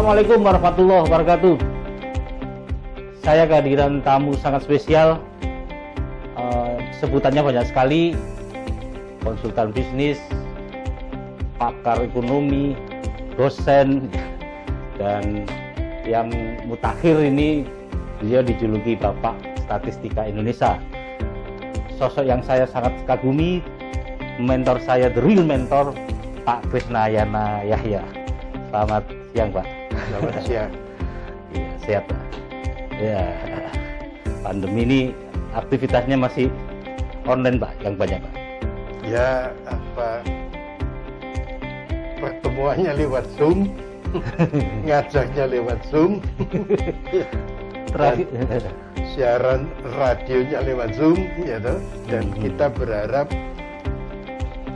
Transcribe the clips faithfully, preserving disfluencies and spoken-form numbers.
Assalamualaikum warahmatullahi wabarakatuh. Saya kehadiran tamu sangat spesial, uh, sebutannya banyak sekali, konsultan bisnis, pakar ekonomi, dosen, dan yang mutakhir ini beliau dijuluki Bapak Statistika Indonesia. Sosok yang saya sangat kagumi, mentor saya, the real mentor, Pak Trisnayana Yahya. Selamat siang, Pak. Selamat siang. Ya, sehat, Pak. Ya, pandemi ini aktivitasnya masih online, Pak, yang banyak, Pak. Ya, apa, pertemuannya lewat Zoom, ngajaknya lewat Zoom, siaran radionya lewat Zoom, ya, toh? Dan mm-hmm. kita berharap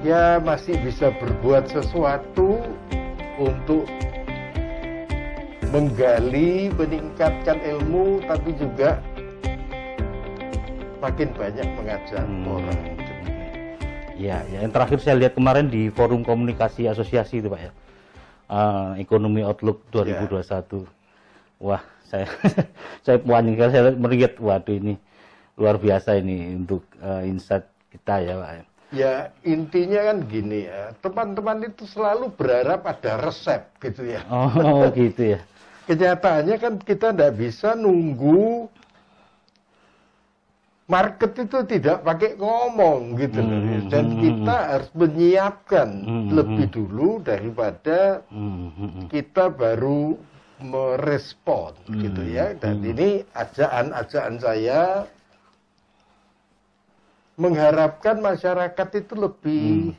ya masih bisa berbuat sesuatu untuk menggali, meningkatkan ilmu, tapi juga makin banyak mengajar hmm. orang. Ya, ya, yang terakhir saya lihat kemarin di Forum Komunikasi Asosiasi itu, Pak, ya, uh, Ekonomi Outlook dua ribu dua puluh satu. Ya. Wah, saya saya puan, saya melihat, waduh, ini luar biasa ini untuk uh, insight kita, ya, Pak. Ya, intinya kan gini ya, teman-teman itu selalu berharap ada resep gitu ya. Oh, gitu ya. Kenyataannya kan kita tidak bisa nunggu, market itu tidak pakai ngomong gitu loh. Hmm, Dan hmm, kita hmm. harus menyiapkan hmm, lebih dulu daripada hmm, kita baru merespon hmm, gitu ya. Dan hmm. ini ajakan-ajakan saya, mengharapkan masyarakat itu lebih hmm.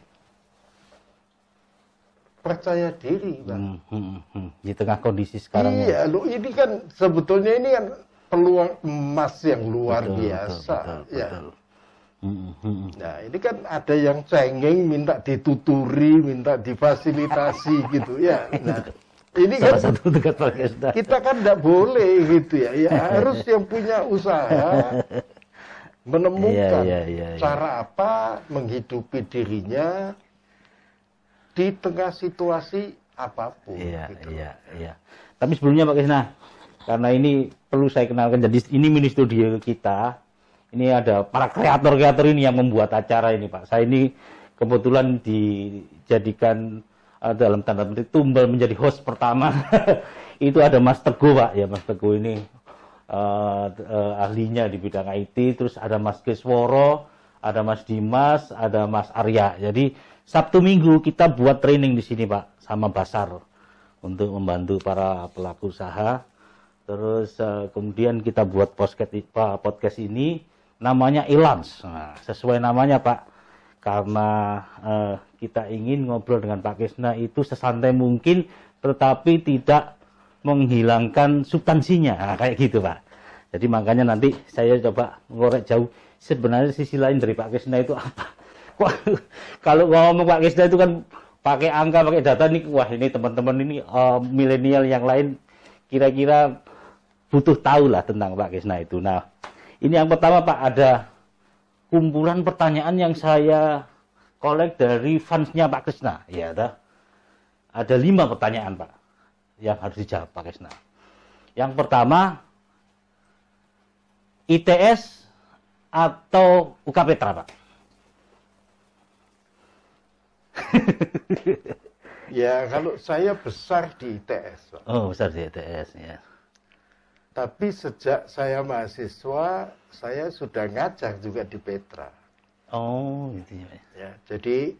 percaya diri, Bang. Hmm, hmm, hmm. Di tengah kondisi sekarang. Iya, ya. Loh, ini kan sebetulnya ini kan peluang emas yang luar betul, biasa. Betul, betul, ya. Betul. Hmm, hmm. Nah, ini kan ada yang cengeng, minta dituturi, minta difasilitasi gitu ya. Nah, ini salah kan satu dekat Pakistan. Kita kan tidak boleh gitu ya. Ya harus yang punya usaha menemukan ya, ya, ya, ya. cara apa menghidupi dirinya di tengah situasi apapun. Iya, gitu. Iya, iya. Tapi sebelumnya, Pak Krisna, karena ini perlu saya kenalkan, jadi ini mini studio kita, ini ada para kreator-kreator ini yang membuat acara ini, Pak. Saya ini kebetulan dijadikan dalam tanda petik tumbal menjadi host pertama. Itu ada Mas Teguh, Pak, ya, Mas Teguh ini. Uh, uh, ahlinya di bidang I T, terus ada Mas Kesworo, ada Mas Dimas, ada Mas Arya. Jadi Sabtu Minggu kita buat training di sini, Pak, sama Basar untuk membantu para pelaku usaha. Terus uh, kemudian kita buat podcast, Pak, podcast ini namanya Elance. Nah, sesuai namanya, Pak, karena uh, kita ingin ngobrol dengan Pak Krisna itu sesantai mungkin, tetapi tidak menghilangkan substansinya, nah, kayak gitu, Pak. Jadi makanya nanti saya coba ngorek jauh sebenarnya sisi lain dari Pak Krisna itu apa. Wah, kalau ngomong Pak Krisna itu kan pakai angka, pakai data nih. Wah, ini teman-teman ini uh, milenial yang lain kira-kira butuh tahu lah tentang Pak Krisna itu. Nah, ini yang pertama, Pak, ada kumpulan pertanyaan yang saya kolek dari fansnya Pak Krisna. Ya, ada ada lima pertanyaan, Pak, yang harus dijawab Pak Krisna. Yang pertama, I T S atau U K Petra, Pak? Ya, kalau saya besar di I T S, Pak. Oh, besar di I T S, ya. Tapi sejak saya mahasiswa, saya sudah ngajar juga di Petra. Oh, gitu ya. Ya, jadi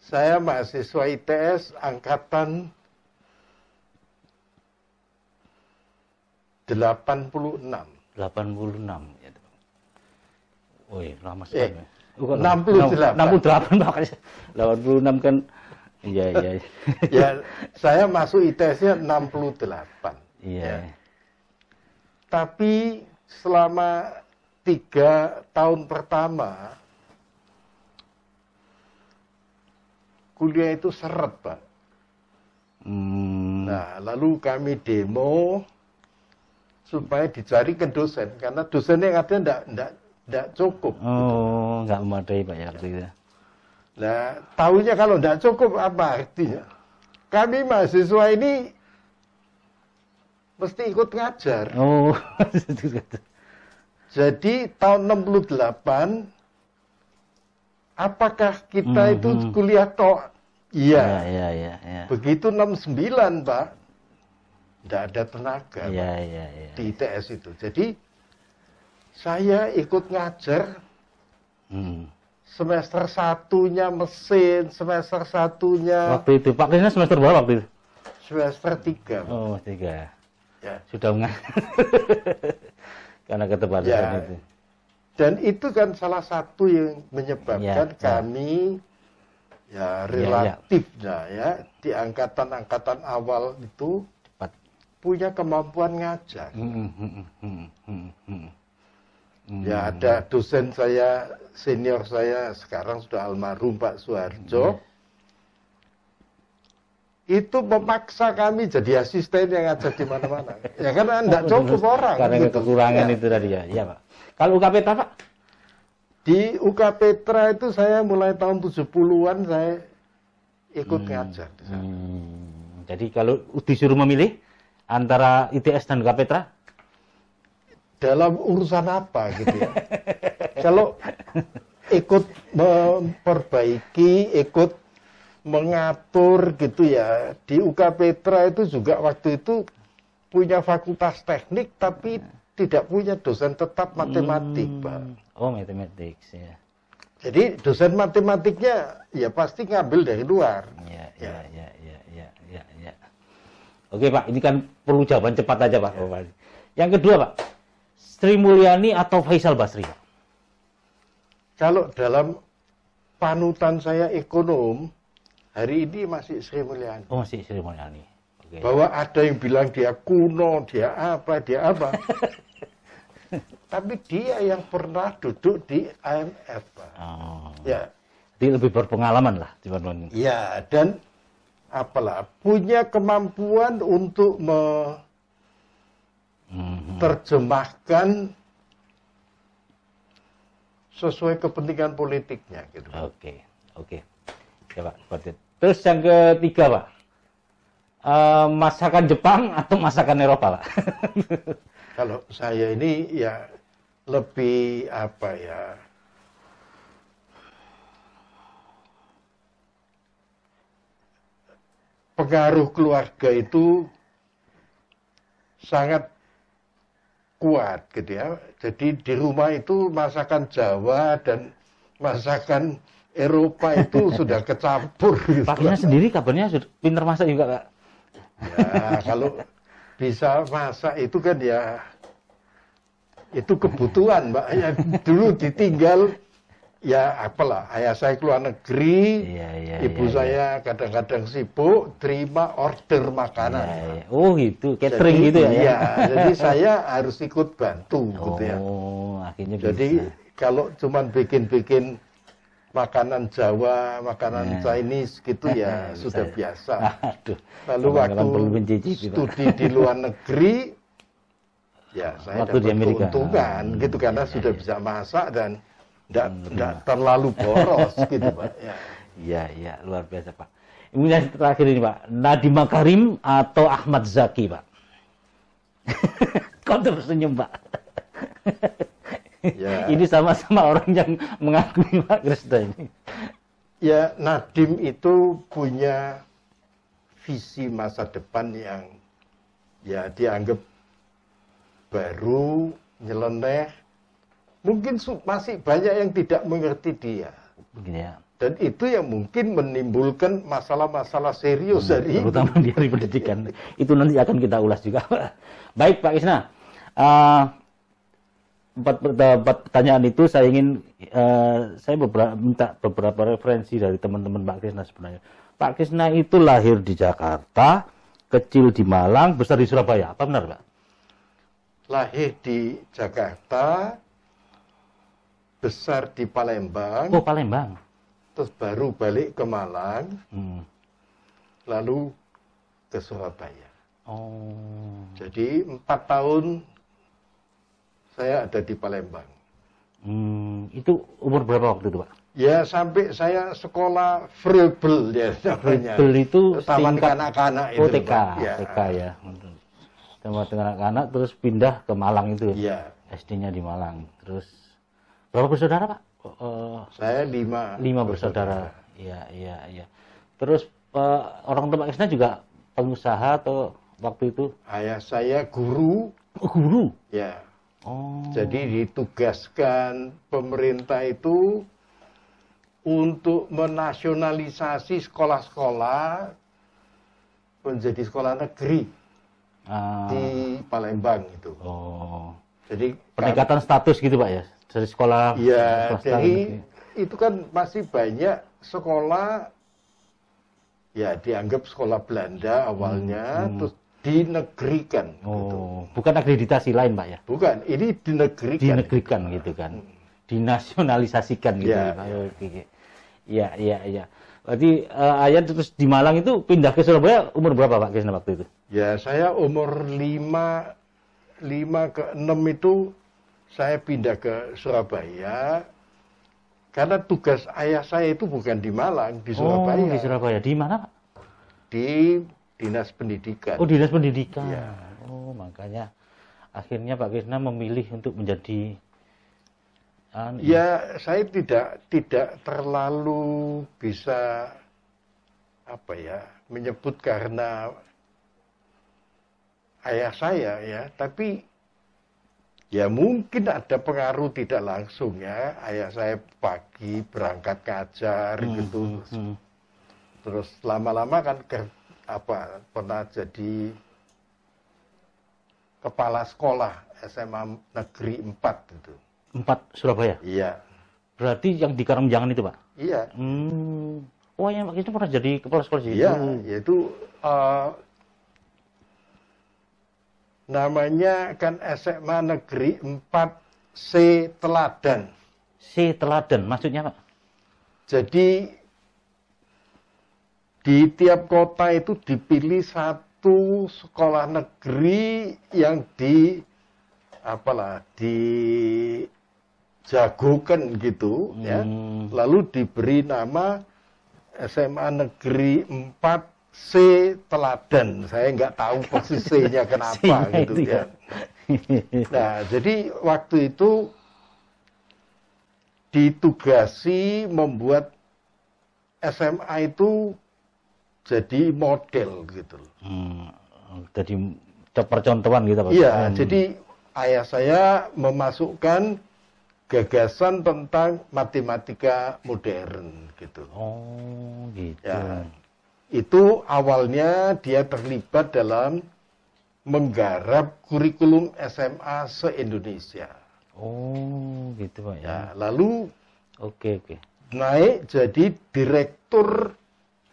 saya mahasiswa I T S angkatan delapan puluh enam. delapan puluh enam, ya. Woi, lama sekali. Eh, enam puluh delapan. enam puluh delapan, makanya. delapan puluh enam kan. Iya, iya. Ya, saya masuk I T S-nya enam puluh delapan. Iya. Ya. Tapi selama tiga tahun pertama kuliah itu seret, Pak. Hmm. Nah, lalu kami demo supaya dicari ke dosen, karena dosennya katanya tidak cukup. Oh, nggak gitu. Memadai, Pak, ya. Nah, tahunya kalau tidak cukup apa artinya? kami mahasiswa ini mesti ikut ngajar. Oh. Jadi tahun enam puluh delapan, apakah kita hmm, itu hmm. kuliah toh? Iya. Ya, ya, ya, ya. Begitu enam puluh sembilan, Pak, tidak ada tenaga ya, ya, ya. di I T S itu. Jadi saya ikut ngajar. Hmm. Semester satunya mesin, semester satunya... Waktu itu, Pak Krisna semester berapa waktu itu? Semester tiga. Oh, tiga. Ya. Sudah mengajar. Karena keterbatasan ya. itu. Dan itu kan salah satu yang menyebabkan ya, kami ya, ya relatifnya ya. ya, di angkatan-angkatan awal itu cepat punya kemampuan ngajar. Hmm, hmm, hmm, hmm, hmm. Ya, ada dosen saya, senior saya, sekarang sudah almarhum Pak Suharjo. Itu memaksa kami jadi asisten yang ngajar di mana-mana. Ya karena tidak cukup orang. Karena gitu. kekurangan ya. itu tadi ya. Iya, Pak. Kalau U K Petra, Pak? Di U K Petra itu saya mulai tahun tujuh puluhan saya ikut hmm. ngajar di sana. Hmm. Jadi kalau disuruh memilih antara I T S dan U K Petra, dalam urusan apa gitu ya. Kalau ikut memperbaiki, ikut mengatur gitu ya. Di U K Petra itu juga waktu itu punya fakultas teknik tapi tidak punya dosen tetap matematik, hmm. Pak. Oh, matematik ya. Jadi dosen matematiknya ya pasti ngambil dari luar. Ya, ya, ya, ya, ya, ya, ya. Oke, Pak, ini kan perlu jawaban cepat aja, Pak. Ya. Yang kedua, Pak, Sri Mulyani atau Faisal Basri? Kalau dalam panutan saya ekonom, hari ini masih Sri Mulyani. Oh, masih Sri Mulyani. Okay. Bahwa ada yang bilang dia kuno, dia apa, dia apa. Tapi dia yang pernah duduk di I M F, Pak. Oh. Ya. Jadi lebih berpengalaman lah. Ya, dan apalah, punya kemampuan untuk me terjemahkan sesuai kepentingan politiknya gitu. Oke, oke. Ya, Pak. Terus yang ketiga, Pak, uh, masakan Jepang atau masakan Eropa, Pak? Kalau saya ini ya lebih apa ya? Pengaruh keluarga itu sangat kuat gitu ya. Jadi di rumah itu masakan Jawa dan masakan Eropa itu sudah kecampur. Gitu. Paknya sendiri kabarnya pinter masak juga, Pak. Ya, kalau bisa masak itu kan ya itu kebutuhan, Pak. Ya, dulu ditinggal ya apalah, ayah saya keluar negeri, ya, ya, ibu ya, saya kadang-kadang ya. sibuk terima order makanan. Ya, ya. Oh gitu, catering jadi, gitu ya. Iya, jadi saya harus ikut bantu oh, gitu ya. Akhirnya jadi bisa. Kalau cuma bikin-bikin makanan Jawa, makanan ya. Chinese gitu ya sudah saya. biasa. Aduh, lalu waktu studi di luar negeri, ya saya dapat keuntungan ah, gitu karena ya, sudah ya. bisa masak dan Tidak hmm. terlalu boros gitu, Pak. Iya, iya, ya, luar biasa, Pak. Ini yang terakhir ini, Pak. Nadiem Makarim atau Achmad Zaky, Pak? Kau tersenyum, Pak. Ya. Ini sama-sama orang yang mengakui Pak Krista ini. Ya, Nadiem itu punya visi masa depan yang ya dianggap baru, nyeleneh. Mungkin masih banyak yang tidak mengerti dia. Ya. Dan itu yang mungkin menimbulkan masalah-masalah serius hmm, dari terutama di hari pendidikan. Itu nanti akan kita ulas juga. Baik, Pak Krisna. Uh, empat, empat pertanyaan itu saya ingin uh, saya beberapa, minta beberapa referensi dari teman-teman Pak Krisna sebenarnya. Pak Krisna itu lahir di Jakarta, kecil di Malang, besar di Surabaya. Apa benar, Pak? Lahir di Jakarta, besar di Palembang. Oh, Palembang. Terus baru balik ke Malang. Hmm. Lalu ke Surabaya. Oh. Jadi empat tahun saya ada di Palembang. Hmm, itu umur berapa waktu itu, Pak? Ya sampai saya sekolah Fröbel ya namanya. Fröbel itu taman kanak-kanak itu. Oh, T K, ya. T K ya. Taman kanak-kanak terus pindah ke Malang itu. Ya. S D-nya di Malang. Terus berapa bersaudara, Pak? Uh, saya lima. Lima bersaudara. Iya, iya, iya. Terus uh, orang tua Pak Isna juga pengusaha atau waktu itu? Ayah saya guru. Oh, guru. Ya. Oh. Jadi ditugaskan pemerintah itu untuk menasionalisasi sekolah-sekolah menjadi sekolah negeri ah. di Palembang itu. Oh. Jadi peningkatan kami, status gitu Pak ya dari sekolah. Iya. Jadi negeri. Itu kan masih banyak sekolah ya dianggap sekolah Belanda awalnya, hmm. Hmm. terus dinegrikan. Oh. Gitu. Bukan akreditasi lain Pak ya? Bukan. Ini dinegrikan. Dinegrikan gitu, gitu kan. Hmm. Dinasionalisasikan gitu ya. Iya, iya, iya. Berarti uh, ayah terus di Malang itu pindah ke Surabaya umur berapa Pak Krisna waktu itu? Ya, saya umur lima ke enam itu saya pindah ke Surabaya. Karena tugas ayah saya itu bukan di Malang, di Surabaya. Oh, di Surabaya. Di mana Pak? Di Dinas Pendidikan. Oh, Dinas Pendidikan. Ya. Oh, makanya akhirnya Pak Krisna memilih untuk menjadi An, ya, ya, saya tidak tidak terlalu bisa apa ya menyebut karena ayah saya ya, tapi ya mungkin ada pengaruh tidak langsung ya. Ayah saya pagi berangkat ngajar hmm, gitu, hmm. terus lama-lama kan ke, apa pernah jadi kepala sekolah S M A Negeri empat itu. Empat Surabaya? Iya. Berarti yang di Karangjangan itu Pak? Iya. Hmm. Wah, yang Pak Krisna pernah jadi kepala sekolah sih? Iya, yaitu uh, namanya kan S M A Negeri empat C Teladan. C Teladan, maksudnya Pak? Jadi di tiap kota itu dipilih satu sekolah negeri yang di apalah dijagokan gitu hmm. ya, lalu diberi nama S M A Negeri empat C Teladan. Saya nggak tahu persis C-nya kenapa C-nya gitu ya. Nah, jadi waktu itu ditugasi membuat S M A itu jadi model gitu. Hmm. Jadi percontohan gitu Pak. Iya, hmm. jadi ayah saya memasukkan gagasan tentang matematika modern gitu. Oh, gitu. Ya, itu awalnya dia terlibat dalam menggarap kurikulum S M A se-Indonesia. Oh, gitu Pak ya. Lalu oke, oke. Naik jadi direktur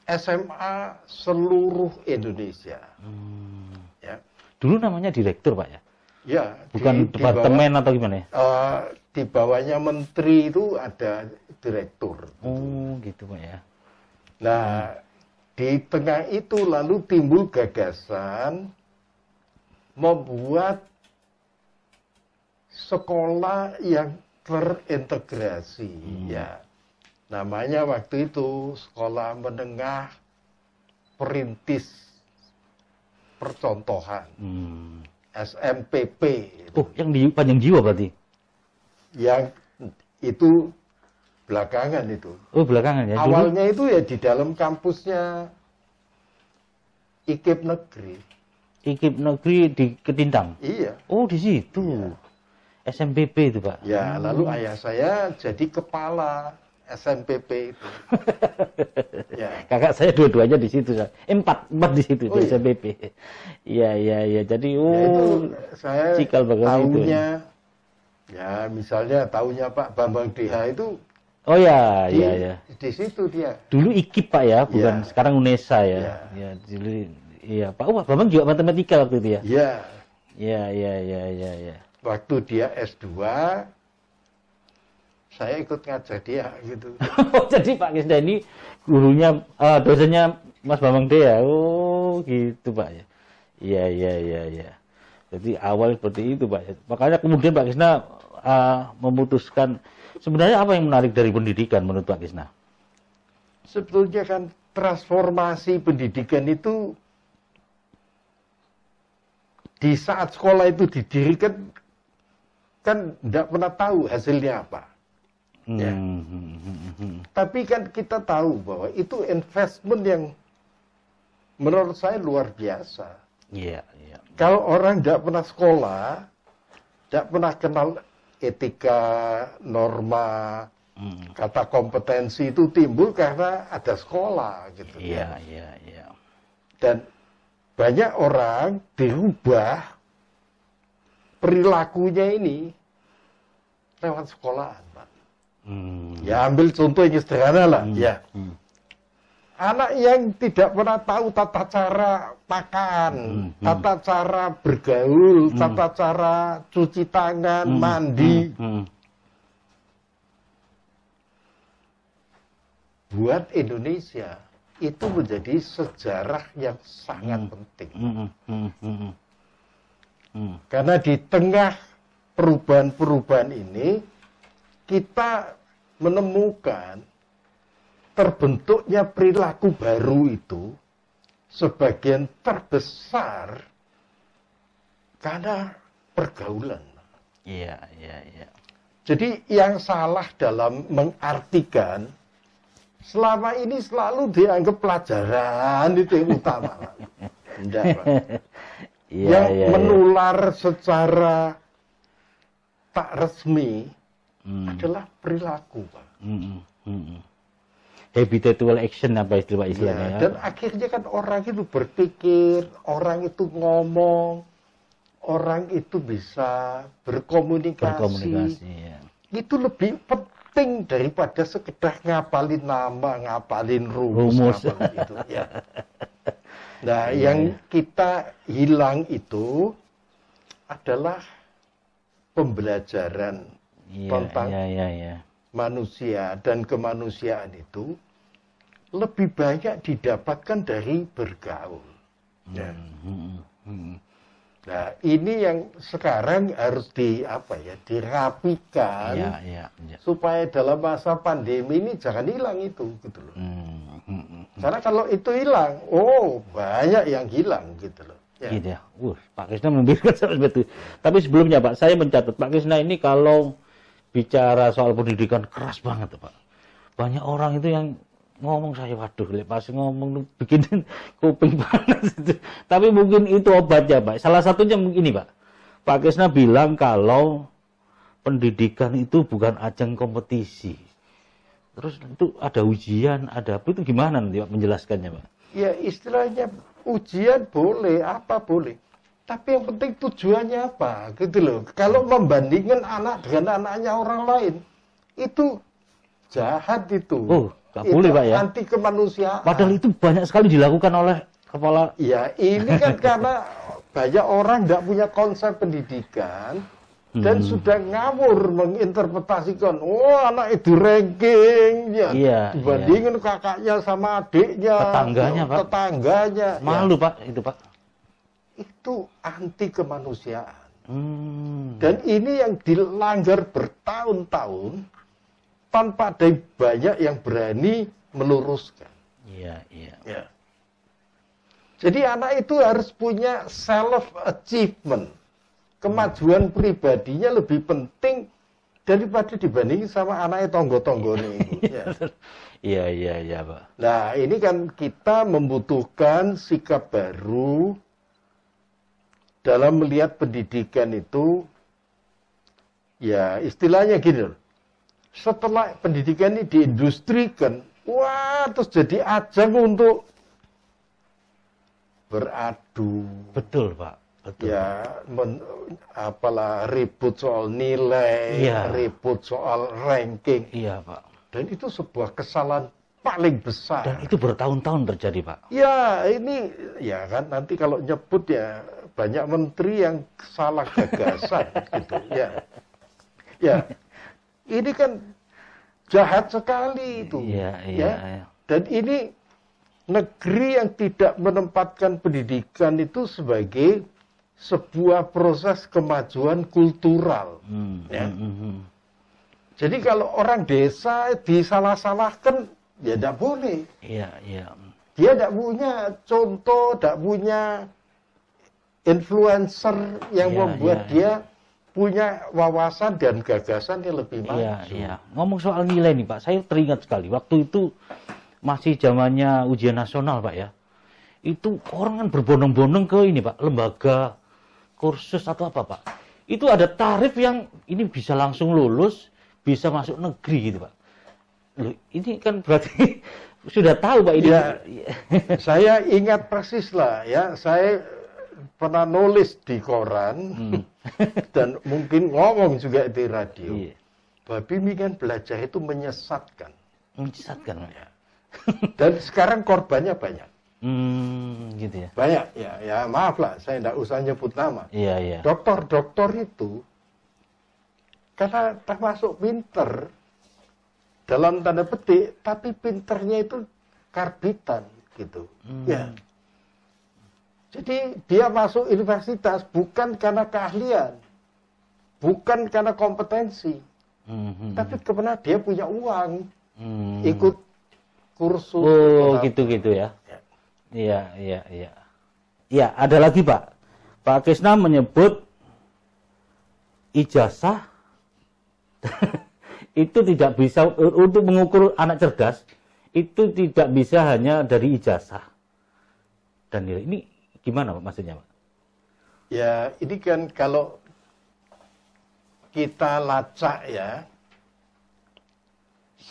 S M A seluruh Indonesia. Hmm. Ya. Dulu namanya direktur Pak ya. Ya, bukan di, departemen di bawah, atau gimana ya? Uh, di bawahnya menteri itu ada direktur. Oh, gitu Pak ya. Nah, hmm. di tengah itu lalu timbul gagasan membuat sekolah yang terintegrasi. Hmm. Ya, namanya waktu itu sekolah menengah perintis percontohan. Hmm. S M P P. Oh, yang di Panjang Jiwa berarti? Yang itu belakangan itu. Oh, belakangan ya. Awalnya dulu itu ya di dalam kampusnya I K I P Negeri. I K I P Negeri di Ketintang? Iya. Oh, di situ. Iya. S M P P itu Pak? Ya, hmm. lalu ayah saya jadi kepala S M P P itu. Ya. Kakak saya dua-duanya di situ. Eh, empat, empat di situ, oh, di iya. S M P P. Iya, iya, iya. Jadi, oh, ya itu, saya cikal bakal itu. Ya. Ya, misalnya tahunya Pak Bambang D H itu. Oh ya, di, ya, ya. Di situ dia. Dulu I K I P Pak ya, bukan ya. Sekarang UNESA ya. Ya, ya dulu, iya. Pak, oh, Bambang juga matematika waktu itu ya. Iya. Iya, iya, iya, iya. Ya. Waktu dia S dua. Saya ikut ngajar dia gitu. Jadi Pak Krisna ini gurunya, uh, dosennya Mas Bambang Dea. Oh gitu Pak ya. Iya iya iya. Ya. Jadi awal seperti itu Pak. Makanya kemudian Pak Krisna uh, memutuskan. Sebenarnya apa yang menarik dari pendidikan menurut Pak Krisna? Sebetulnya kan transformasi pendidikan itu di saat sekolah itu didirikan kan tidak pernah tahu hasilnya apa. Ya. Hmm. Tapi kan kita tahu bahwa itu investment yang menurut saya luar biasa. Yeah, yeah. Kalau orang tidak pernah sekolah, tidak pernah kenal etika, norma, hmm. kata kompetensi itu timbul karena ada sekolah gitu. Iya, iya, iya. Dan banyak orang dirubah perilakunya ini lewat sekolahan, Pak. Hmm. Ya ambil contoh yang sederhana lah, hmm. ya. Hmm. Anak yang tidak pernah tahu tata cara makan, hmm. tata cara bergaul, hmm. tata cara cuci tangan, hmm. mandi, hmm. Hmm. buat Indonesia itu menjadi sejarah yang sangat hmm. penting. Hmm. Hmm. Hmm. Hmm. Karena di tengah perubahan-perubahan ini, kita menemukan terbentuknya perilaku baru itu sebagian terbesar karena pergaulan. Iya, iya, iya. Jadi yang salah dalam mengartikan selama ini selalu dianggap pelajaran itu yang utama. Enggak, Pak. Ya, yang ya, menular ya. Secara tak resmi Hmm. adalah perilaku, Pak. Hmm, hmm. Habitual action apa istilah istilahnya? Ya, dan apa? Akhirnya kan orang itu berpikir, orang itu ngomong, orang itu bisa berkomunikasi. Berkomunikasi ya. Itu lebih penting daripada sekedar ngapalin nama, ngapalin rumus, rumus. Ngapalin itu. Ya. Nah, ya, yang ya. Kita hilang itu adalah pembelajaran. Ya, tentang ya, ya, ya. manusia dan kemanusiaan itu lebih banyak didapatkan dari bergaul. Hmm, ya. hmm, hmm. Nah, ini yang sekarang harus di apa ya dirapikan ya, ya, ya. supaya dalam masa pandemi ini jangan hilang itu, gitu loh. Hmm, hmm, hmm. Karena kalau itu hilang, oh banyak yang hilang, gitu loh. Ya. Gitu ya. Uh, Pak Krisna memberikan seperti itu. Tapi sebelumnya Pak, saya mencatat Pak Krisna ini kalau bicara soal pendidikan keras banget, Pak. Banyak orang itu yang ngomong saya, waduh, lepas ngomong bikin kuping panas. Tapi mungkin itu obatnya, Pak. Salah satunya mungkin ini, Pak. Pak Krisna bilang kalau pendidikan itu bukan ajang kompetisi. Terus itu ada ujian, ada apa, itu gimana nanti Pak menjelaskannya, Pak? Ya istilahnya ujian boleh, apa boleh. Tapi yang penting tujuannya apa, gitu loh. Kalau membandingkan anak dengan anaknya orang lain, itu jahat itu. Oh, gak itu boleh, Pak, ya? Anti kemanusiaan. Padahal itu banyak sekali dilakukan oleh kepala. Ya, ini kan karena banyak orang tidak punya konsep pendidikan dan hmm. sudah ngawur menginterpretasikan, oh anak itu ranking, ya, iya, dibandingkan iya. kakaknya sama adiknya, tetangganya, Pak. Tetangganya, malu, ya. Pak, itu, Pak. Itu anti kemanusiaan. Hmm. Dan ini yang dilanggar bertahun-tahun tanpa ada banyak yang berani meluruskan. Iya, iya. Ya. Jadi anak itu harus punya self achievement. Kemajuan pribadinya lebih penting daripada dibandingin sama anaknya tonggo-tonggone. Iya, iya, iya, Pak. Nah, ini kan kita membutuhkan sikap baru dalam melihat pendidikan itu, ya istilahnya gini, setelah pendidikan ini diindustrikan, wah terus jadi ajang untuk beradu. Betul, Pak. Betul. Ya, men, apalah ribut soal nilai, ya. Ribut soal ranking. Iya, Pak. Dan itu sebuah kesalahan paling besar. Dan itu bertahun-tahun terjadi, Pak. Ya, ini ya kan nanti kalau nyebut ya banyak menteri yang salah gagasan gitu ya. Ya. Ini kan jahat sekali itu. Iya, iya, ya. Iya. Dan ini negeri yang tidak menempatkan pendidikan itu sebagai sebuah proses kemajuan kultural. Hmm. Ya. Hmm. Jadi kalau orang desa disalah-salahkan, ya tidak boleh. Yeah, yeah. Dia tidak punya contoh, tidak punya influencer yang yeah, membuat yeah, dia yeah. punya wawasan dan gagasan yang lebih maju. Yeah, yeah. Ngomong soal nilai nih Pak, saya teringat sekali. Waktu itu masih zamannya ujian nasional Pak ya. Itu orang kan berbondong-bondong ke ini Pak, lembaga kursus atau apa Pak. Itu ada tarif yang ini bisa langsung lulus, bisa masuk negeri gitu Pak. Loh, ini kan berarti sudah tahu Pak ini. Ya, saya ingat persis lah ya, saya pernah nulis di koran hmm. dan mungkin ngomong juga di radio. Iya. Bimbingan belajar itu menyesatkan. Menyesatkan ya. Dan sekarang korbannya banyak. Hmm, gitu ya. Banyak ya, ya maaf lah, saya tidak usah nyebut nama. Iya, iya. Dokter-dokter itu karena termasuk pinter dalam tanda petik, tapi pinternya itu karbitan gitu. Hmm. Ya. Jadi dia masuk universitas bukan karena keahlian, bukan karena kompetensi, hmm. tapi karena dia punya uang, hmm. ikut kursus. Oh, gitu-gitu ya. Iya, iya, iya. Iya, ada lagi Pak. Pak Krisna menyebut ijazah itu tidak bisa untuk mengukur anak cerdas, itu tidak bisa hanya dari ijazah dan nilai. Ini gimana Pak maksudnya Pak? Ya, ini kan kalau kita lacak ya,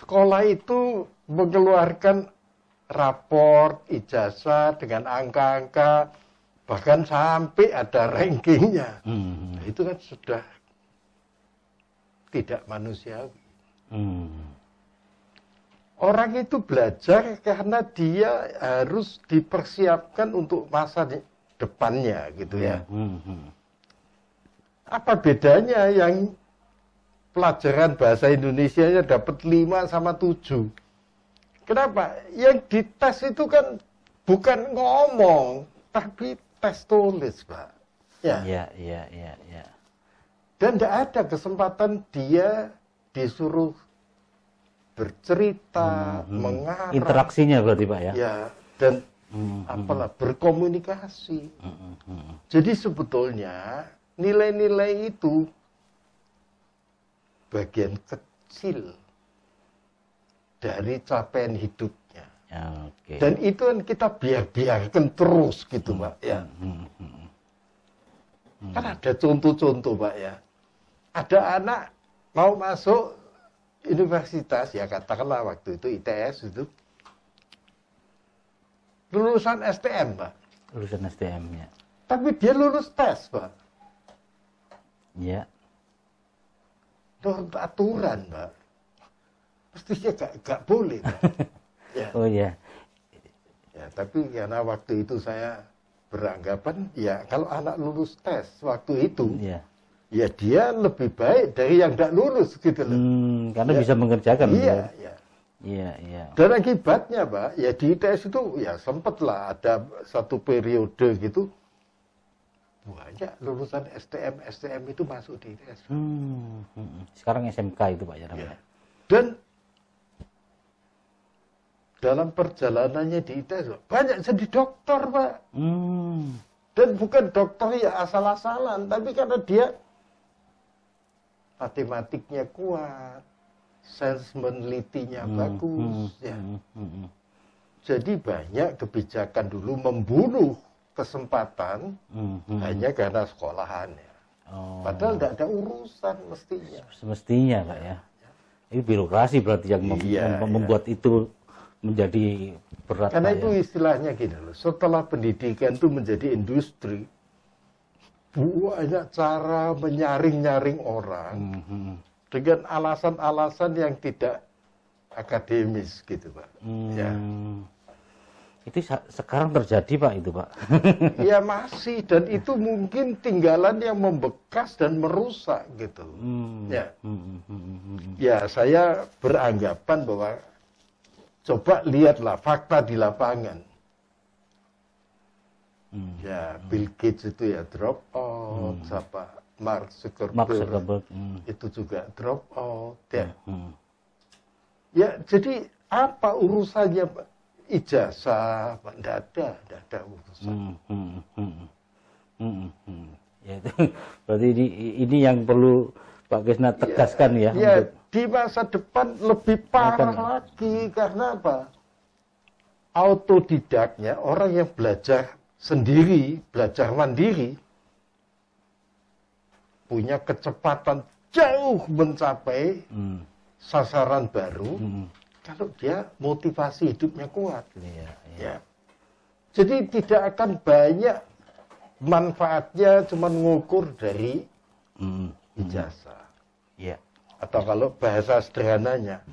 sekolah itu mengeluarkan raport, ijazah dengan angka-angka, bahkan sampai ada rankingnya. Hmm. Nah, itu kan sudah tidak manusiawi. Hmm. Orang itu belajar karena dia harus dipersiapkan untuk masa depannya, gitu ya. Hmm. Apa bedanya yang pelajaran bahasa Indonesianya dapat lima sama tujuh? Kenapa? Yang dites itu kan bukan ngomong, tapi tes tulis, Pak. Ya, ya, ya, ya. ya. Dan tidak ada kesempatan dia disuruh bercerita, hmm, mengarang. Interaksinya berarti, Pak, ya? Ya, dan hmm, apalah, berkomunikasi. Hmm, hmm. Jadi sebetulnya nilai-nilai itu bagian kecil dari capaian hidupnya. Ya, okay. Dan itu kan kita biar-biarkan terus gitu, hmm, Pak. Ya. Hmm, hmm, hmm. Kan ada contoh-contoh, Pak ya. Ada anak mau masuk universitas, ya katakanlah waktu itu I T S itu, lulusan S T M, Pak. Lulusan S T M ya. Tapi dia lulus tes, Pak. Ya. Menurut aturan, Pak. Mestinya gak, gak boleh. Ya. Oh iya. Ya, tapi karena waktu itu saya beranggapan, ya kalau anak lulus tes waktu itu, ya, ya dia lebih baik dari yang gak lulus gitu loh. Hmm, karena ya, bisa mengerjakan. Iya, iya. Ya, ya. Dan akibatnya Pak, ya di I T S itu ya sempet lah ada satu periode gitu, banyak lulusan S T M S T M itu masuk di I T S. Hmm, sekarang S M K itu Pak ya namanya. Dan dalam perjalanannya di I T S, banyak jadi dokter, Pak. Hmm. Dan bukan dokter ya asal-asalan, tapi karena dia matematiknya kuat, sains menelitinya hmm. bagus. Hmm. Ya. Hmm. Jadi banyak kebijakan dulu membunuh kesempatan hmm. hanya karena sekolahannya. Oh. Padahal tidak ada urusan mestinya. Semestinya, Pak ya. ya. Ini birokrasi berarti yang iya, membuat iya. itu menjadi berat. Karena itu istilahnya gini loh, setelah pendidikan itu menjadi industri, banyak cara menyaring-nyaring orang mm-hmm. dengan alasan-alasan yang tidak akademis gitu Pak. Mm. Ya. Itu sekarang terjadi Pak itu Pak. Ya masih, dan itu mungkin tinggalan yang membekas dan merusak gitu. Mm. Ya. Mm-hmm. Ya saya beranggapan bahwa coba lihatlah fakta di lapangan. Hmm. Ya, Bill Gates itu ya drop out, hmm. siapa Mark Zuckerberg, Mark Zuckerberg. Hmm. itu juga drop out. Ya, hmm. ya jadi apa urusannya ijazah, tidak ada, tidak ada urusan. Hmm. Hmm. Hmm. Hmm. Ya, itu, berarti ini, ini yang perlu Pak Krisna tegaskan ya. Ya, ya untuk... di masa depan lebih parah Makan. lagi karena apa? Autodidaknya orang yang belajar sendiri, belajar mandiri, punya kecepatan jauh mencapai hmm. sasaran baru, hmm. kalau dia motivasi hidupnya kuat. Ya, ya. Ya. Jadi tidak akan banyak manfaatnya cuma ngukur dari hmm. ijazah. Hmm. Ya. Atau kalau bahasa sederhananya,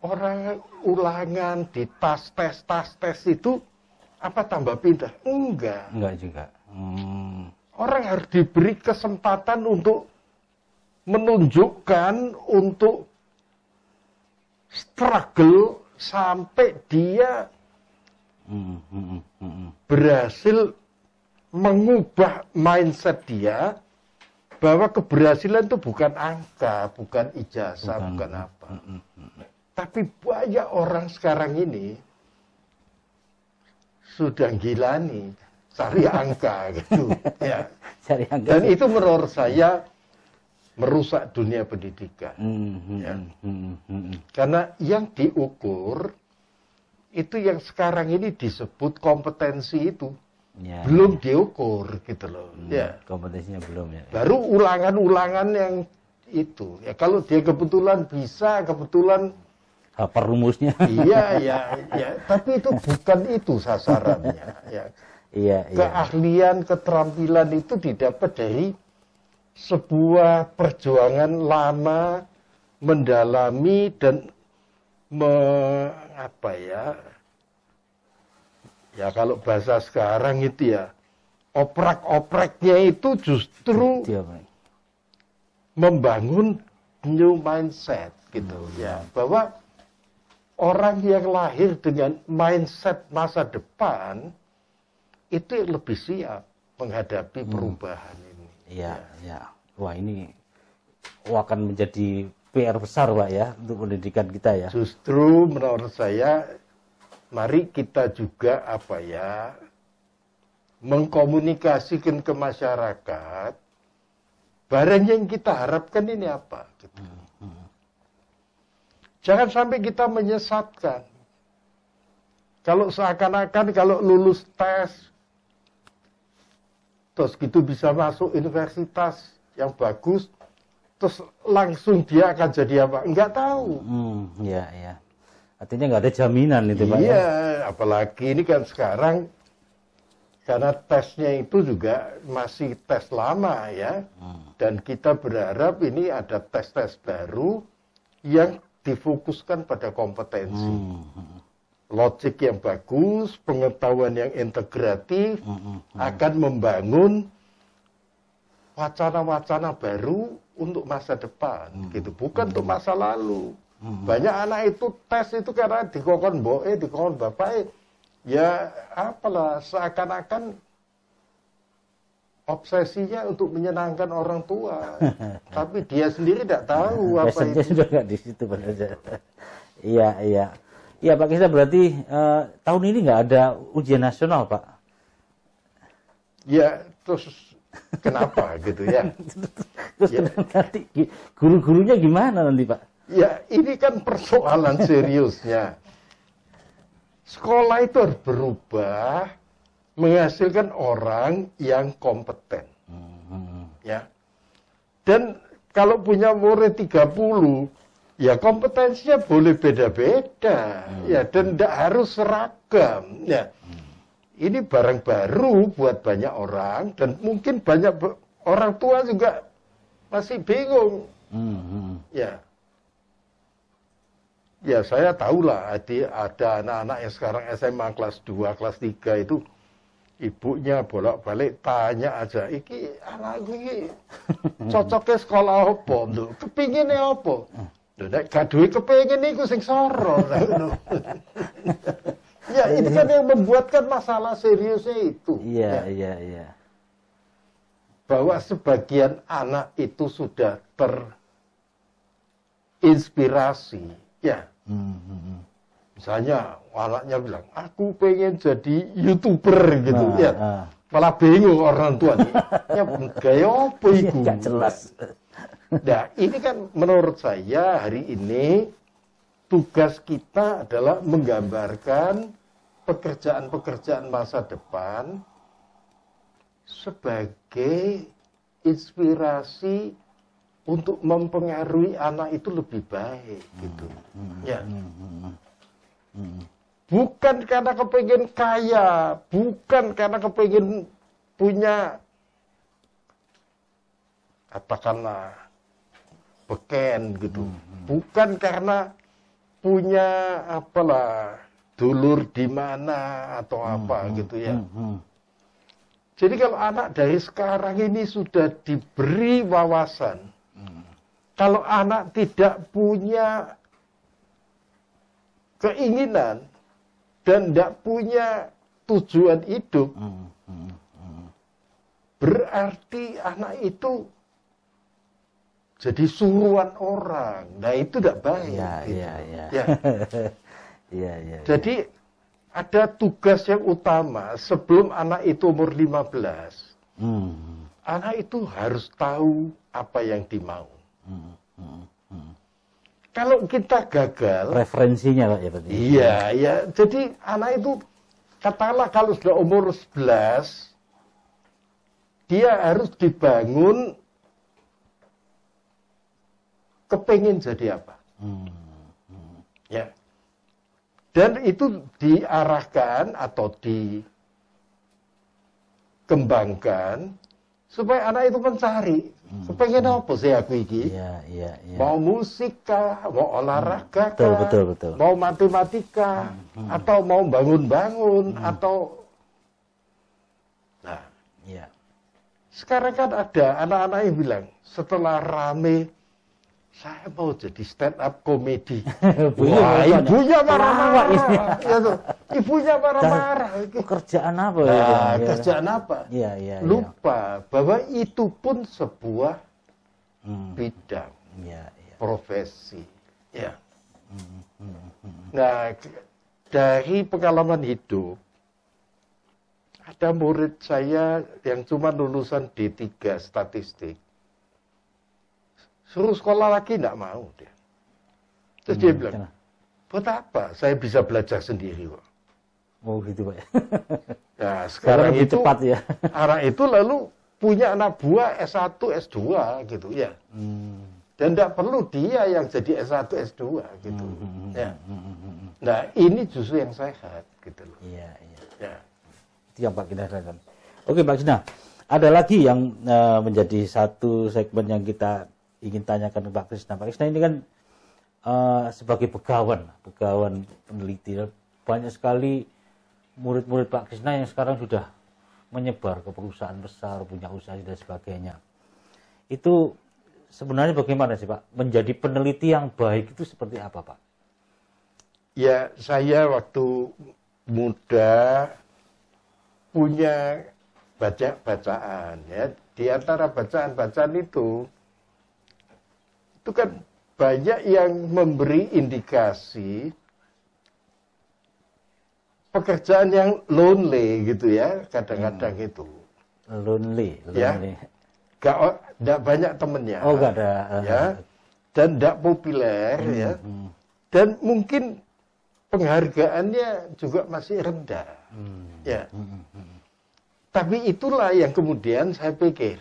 orang ulangan di tas-tes, tas-tes itu apa tambah pindah? Enggak. Enggak juga. Hmm. Orang harus diberi kesempatan untuk menunjukkan, untuk struggle sampai dia hmm, hmm, hmm. berhasil mengubah mindset dia bahwa keberhasilan itu bukan angka, bukan ijazah, bukan, bukan apa. Hmm, hmm, hmm. Tapi banyak orang sekarang ini sudah gila nih cari angka gitu ya. Cari angka. Dan itu menurut saya merusak dunia pendidikan. Mm-hmm. Ya. Mm-hmm. Karena yang diukur itu yang sekarang ini disebut kompetensi itu ya, belum ya. diukur gitu loh. Mm, ya. Kompetensinya belum ya. Baru ulangan-ulangan yang itu. Ya kalau dia kebetulan bisa, kebetulan apa rumusnya? Iya, ya, ya. Tapi itu bukan itu sasarannya. Ya. Iya, keahlian, iya. keterampilan itu didapat dari sebuah perjuangan lama mendalami dan me, apa ya? Ya kalau bahasa sekarang itu ya oprek-opreknya itu justru membangun new mindset gitu hmm. ya, bahwa orang yang lahir dengan mindset masa depan itu lebih siap menghadapi perubahan hmm. ini. Iya, ya. ya. Wah ini akan menjadi P R besar Pak ya untuk pendidikan kita ya. Justru menurut saya mari kita juga apa ya mengkomunikasikan ke masyarakat barang yang kita harapkan ini apa gitu. Hmm. Jangan sampai kita menyesatkan. Kalau seakan-akan kalau lulus tes, terus gitu bisa masuk universitas yang bagus, terus langsung dia akan jadi apa? Enggak tahu. Hmm, ya, ya. Artinya nggak ada jaminan itu, Pak. Iya, apalagi ini kan sekarang karena tesnya itu juga masih tes lama ya, hmm. dan kita berharap ini ada tes-tes baru yang difokuskan pada kompetensi, hmm. logik yang bagus, pengetahuan yang integratif, hmm. akan membangun wacana-wacana baru untuk masa depan, hmm. gitu. Bukan hmm. untuk masa lalu. Hmm. Banyak anak itu tes itu karena dikokon boe, dikokon bapae, ya apalah seakan-akan obsesinya untuk menyenangkan orang tua, tapi dia sendiri tidak tahu apa itu. Sudah nggak di situ benar saja. Iya, iya. Iya Pak Kisah berarti uh, tahun ini nggak ada ujian nasional Pak? Ya terus kenapa gitu ya? Terus ya. Nanti guru-gurunya gimana nanti Pak? Ya ini kan persoalan seriusnya. Sekolah itu harus berubah. Menghasilkan orang yang kompeten. Hmm. Ya. Dan kalau punya murid tiga puluh, ya kompetensinya boleh beda-beda. Hmm. Ya, dan tidak harus seragam. Ya. Hmm. Ini barang baru buat banyak orang, dan mungkin banyak orang tua juga masih bingung. Hmm. Ya. Ya, saya tahulah ada anak-anak yang sekarang S M A kelas dua, kelas tiga itu ibunya bolak-balik tanya aja, iki anak iki cocoknya sekolah apa? Kepinginnya apa? Nek gak duwe kepingin iku sing soro. Ya, itu kan yang membuatkan masalah seriusnya itu. Iya, iya, iya. Bahwa sebagian anak itu sudah terinspirasi, ya. Mm-hmm. Misalnya anaknya bilang, aku pengen jadi YouTuber gitu, nah, ya. Ah. Malah bingung orang tua. Ya, gaya apa itu? Gak jelas. Nah, ini kan menurut saya hari ini tugas kita adalah menggambarkan pekerjaan-pekerjaan masa depan sebagai inspirasi untuk mempengaruhi anak itu lebih baik, gitu. Ya. Bukan karena kepengen kaya, bukan karena kepengen punya, katakanlah, beken gitu. Bukan karena punya apalah, dulur di mana atau apa gitu ya. Jadi kalau anak dari sekarang ini sudah diberi wawasan, kalau anak tidak punya keinginan dan tidak punya tujuan hidup, berarti anak itu jadi suruhan orang. Nah, itu tidak baik. Iya, iya, iya. Iya, iya. Jadi ada tugas yang utama sebelum anak itu umur lima belas. Hmm. Anak itu harus tahu apa yang dimau. Hmm. Hmm. Hmm. Kalau kita gagal, referensinya lah ya berarti. Iya, iya. Jadi anak itu katakanlah kalau sudah umur sebelas, dia harus dibangun kepengen jadi apa. Hmm. Hmm. Ya. Dan itu diarahkan atau dikembangkan supaya anak itu mencari. Hmm. Kepengen apa sih aku ini? Ya, ya, ya. Mau musik kah? Mau olahraga kah? Betul, betul, betul. Mau matematika? Hmm. Atau mau bangun-bangun? Hmm. Atau... Nah. Ya. Sekarang kan ada anak-anak yang bilang, setelah rame, saya mau jadi stand up komedi. Wah, ibunya marah-marah. Ibunya marah-marah. Kerjaan apa ya? Nah, kerjaan apa? Ya, ya, lupa ya, bahwa itu pun sebuah hmm. bidang, ya, ya, profesi. Ya. Hmm, hmm, hmm. Nah, dari pengalaman hidup, ada murid saya yang cuma lulusan D tiga statistik. Suruh sekolah lagi, tidak mau dia. Terus hmm, dia bilang, kena. Buat apa? Saya bisa belajar sendiri kok. Oh gitu Pak. Nah sekarang itu, cepat, ya. Arah itu lalu punya anak buah S satu, S dua gitu ya. Hmm. Dan tidak perlu dia yang jadi S satu, S dua gitu. Hmm, ya. Hmm. Nah ini justru yang sehat gitu loh. Iya, iya. Ya. Itu yang Pak Kinah katakan. Oke Pak Kinah, ada lagi yang uh, menjadi satu segmen yang kita ingin tanyakan ke Pak Krisna. Pak Krisna ini kan uh, sebagai begawan, begawan peneliti, banyak sekali murid-murid Pak Krisna yang sekarang sudah menyebar ke perusahaan besar, punya usaha dan sebagainya. Itu sebenarnya bagaimana sih Pak? Menjadi peneliti yang baik itu seperti apa Pak? Ya, saya waktu muda punya baca-bacaan ya. Di antara bacaan-bacaan itu itu kan banyak yang memberi indikasi pekerjaan yang lonely gitu ya, kadang-kadang hmm. itu. Lonely, lonely. Ya, gak, gak banyak temennya. Oh, gak ada. Ya, dan gak populer hmm. ya. Hmm. Dan mungkin penghargaannya juga masih rendah. Hmm. Ya. Hmm. Tapi itulah yang kemudian saya pikir,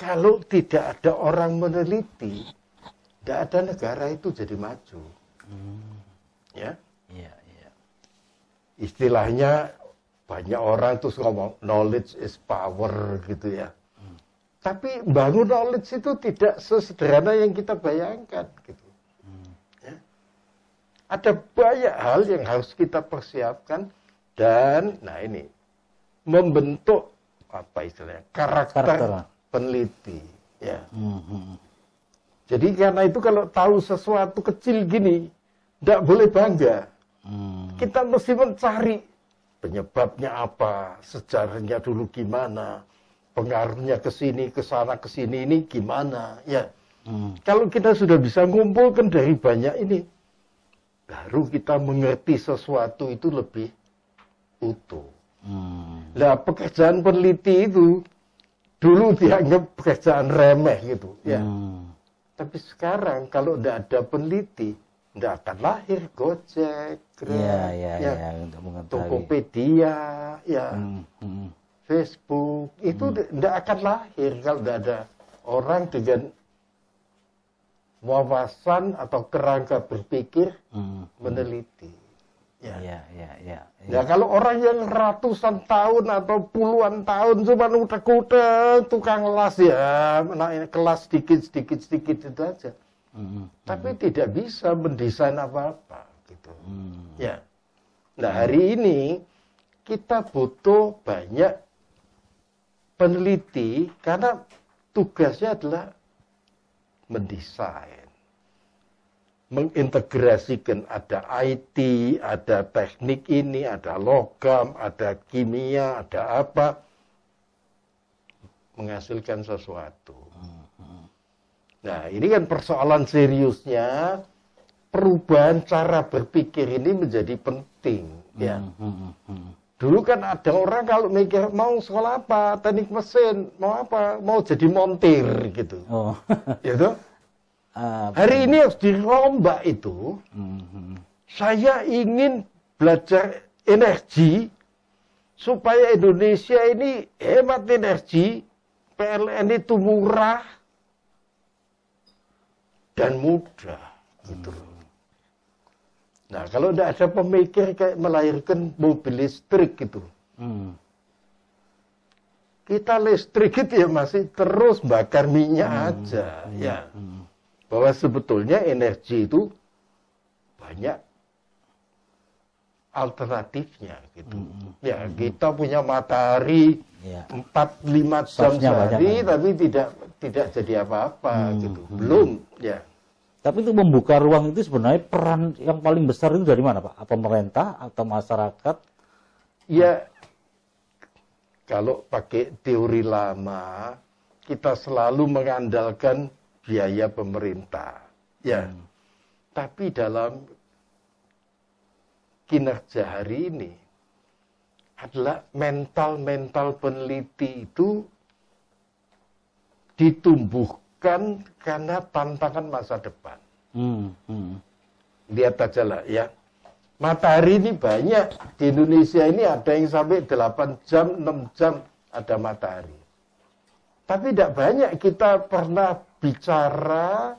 kalau tidak ada orang meneliti, tidak ada negara itu jadi maju. Hmm. Ya? Ya, ya. Istilahnya banyak orang terus ngomong knowledge is power gitu ya. Hmm. Tapi bangun knowledge itu tidak sesederhana yang kita bayangkan gitu. Hmm. Ya? Ada banyak hal yang harus kita persiapkan dan nah ini membentuk apa istilahnya karakter, karakter. peneliti ya. Hmm. Jadi karena itu kalau tahu sesuatu kecil gini, tidak boleh bangga. Hmm. kita mesti mencari penyebabnya apa, sejarahnya dulu gimana, pengaruhnya ke sini, ke sana, ke sini ini gimana, ya. Hmm. Kalau kita sudah bisa ngumpulkan dari banyak ini, baru kita mengerti sesuatu itu lebih utuh. Hmm. Nah, pekerjaan peneliti itu dulu dianggap pekerjaan remeh gitu, ya. Hmm. Tapi sekarang kalau tidak ada peneliti, tidak akan lahir Gojek, ya, ya, ya, ya, Tokopedia, ya, hmm, hmm. Facebook, itu tidak hmm. akan lahir kalau tidak ada orang dengan wawasan atau kerangka berpikir hmm. meneliti. Ya. Ya, ya, ya, ya. Nah, kalau orang yang ratusan tahun atau puluhan tahun cuma utek-utek tukang las ya, nah, kelas sedikit-sedikit-sedikit itu aja. Mm-hmm. Tapi mm-hmm. tidak bisa mendesain apa-apa gitu. Mm-hmm. Ya. Nah, hari ini kita butuh banyak peneliti karena tugasnya adalah mendesain, mengintegrasikan, ada I T, ada teknik ini, ada logam, ada kimia, ada apa, menghasilkan sesuatu. Nah, ini kan persoalan seriusnya, perubahan cara berpikir ini menjadi penting, ya. Dulu kan ada orang kalau mikir mau sekolah apa, teknik mesin, mau apa, mau jadi montir gitu, oh. gitu. Uh, Hari ini harus dirombak itu. Uh, Saya ingin belajar energi supaya Indonesia ini hemat energi, P L N itu murah dan mudah gitu. Uh, Nah, kalau tidak ada pemikir kayak melahirkan mobil listrik gitu. Hmm. Kita listrik itu ya masih terus bakar minyak hmm. aja. Hmm. Ya. Hmm. Bahwa sebetulnya energi itu banyak alternatifnya gitu. Hmm. Ya, hmm. kita punya matahari ya. empat lima jam sehari tapi tidak tidak jadi apa-apa hmm. gitu. Belum hmm. ya. Tapi untuk membuka ruang itu sebenarnya peran yang paling besar itu dari mana, Pak? Pemerintah atau masyarakat? Ya, kalau pakai teori lama, kita selalu mengandalkan biaya pemerintah. Ya, hmm. tapi dalam kinerja hari ini adalah mental-mental peneliti itu ditumbuhkan kan karena tantangan masa depan. Hmm, hmm. Lihat aja lah ya. Matahari ini banyak. Di Indonesia ini ada yang sampai delapan jam, enam jam ada matahari. Tapi tidak banyak kita pernah bicara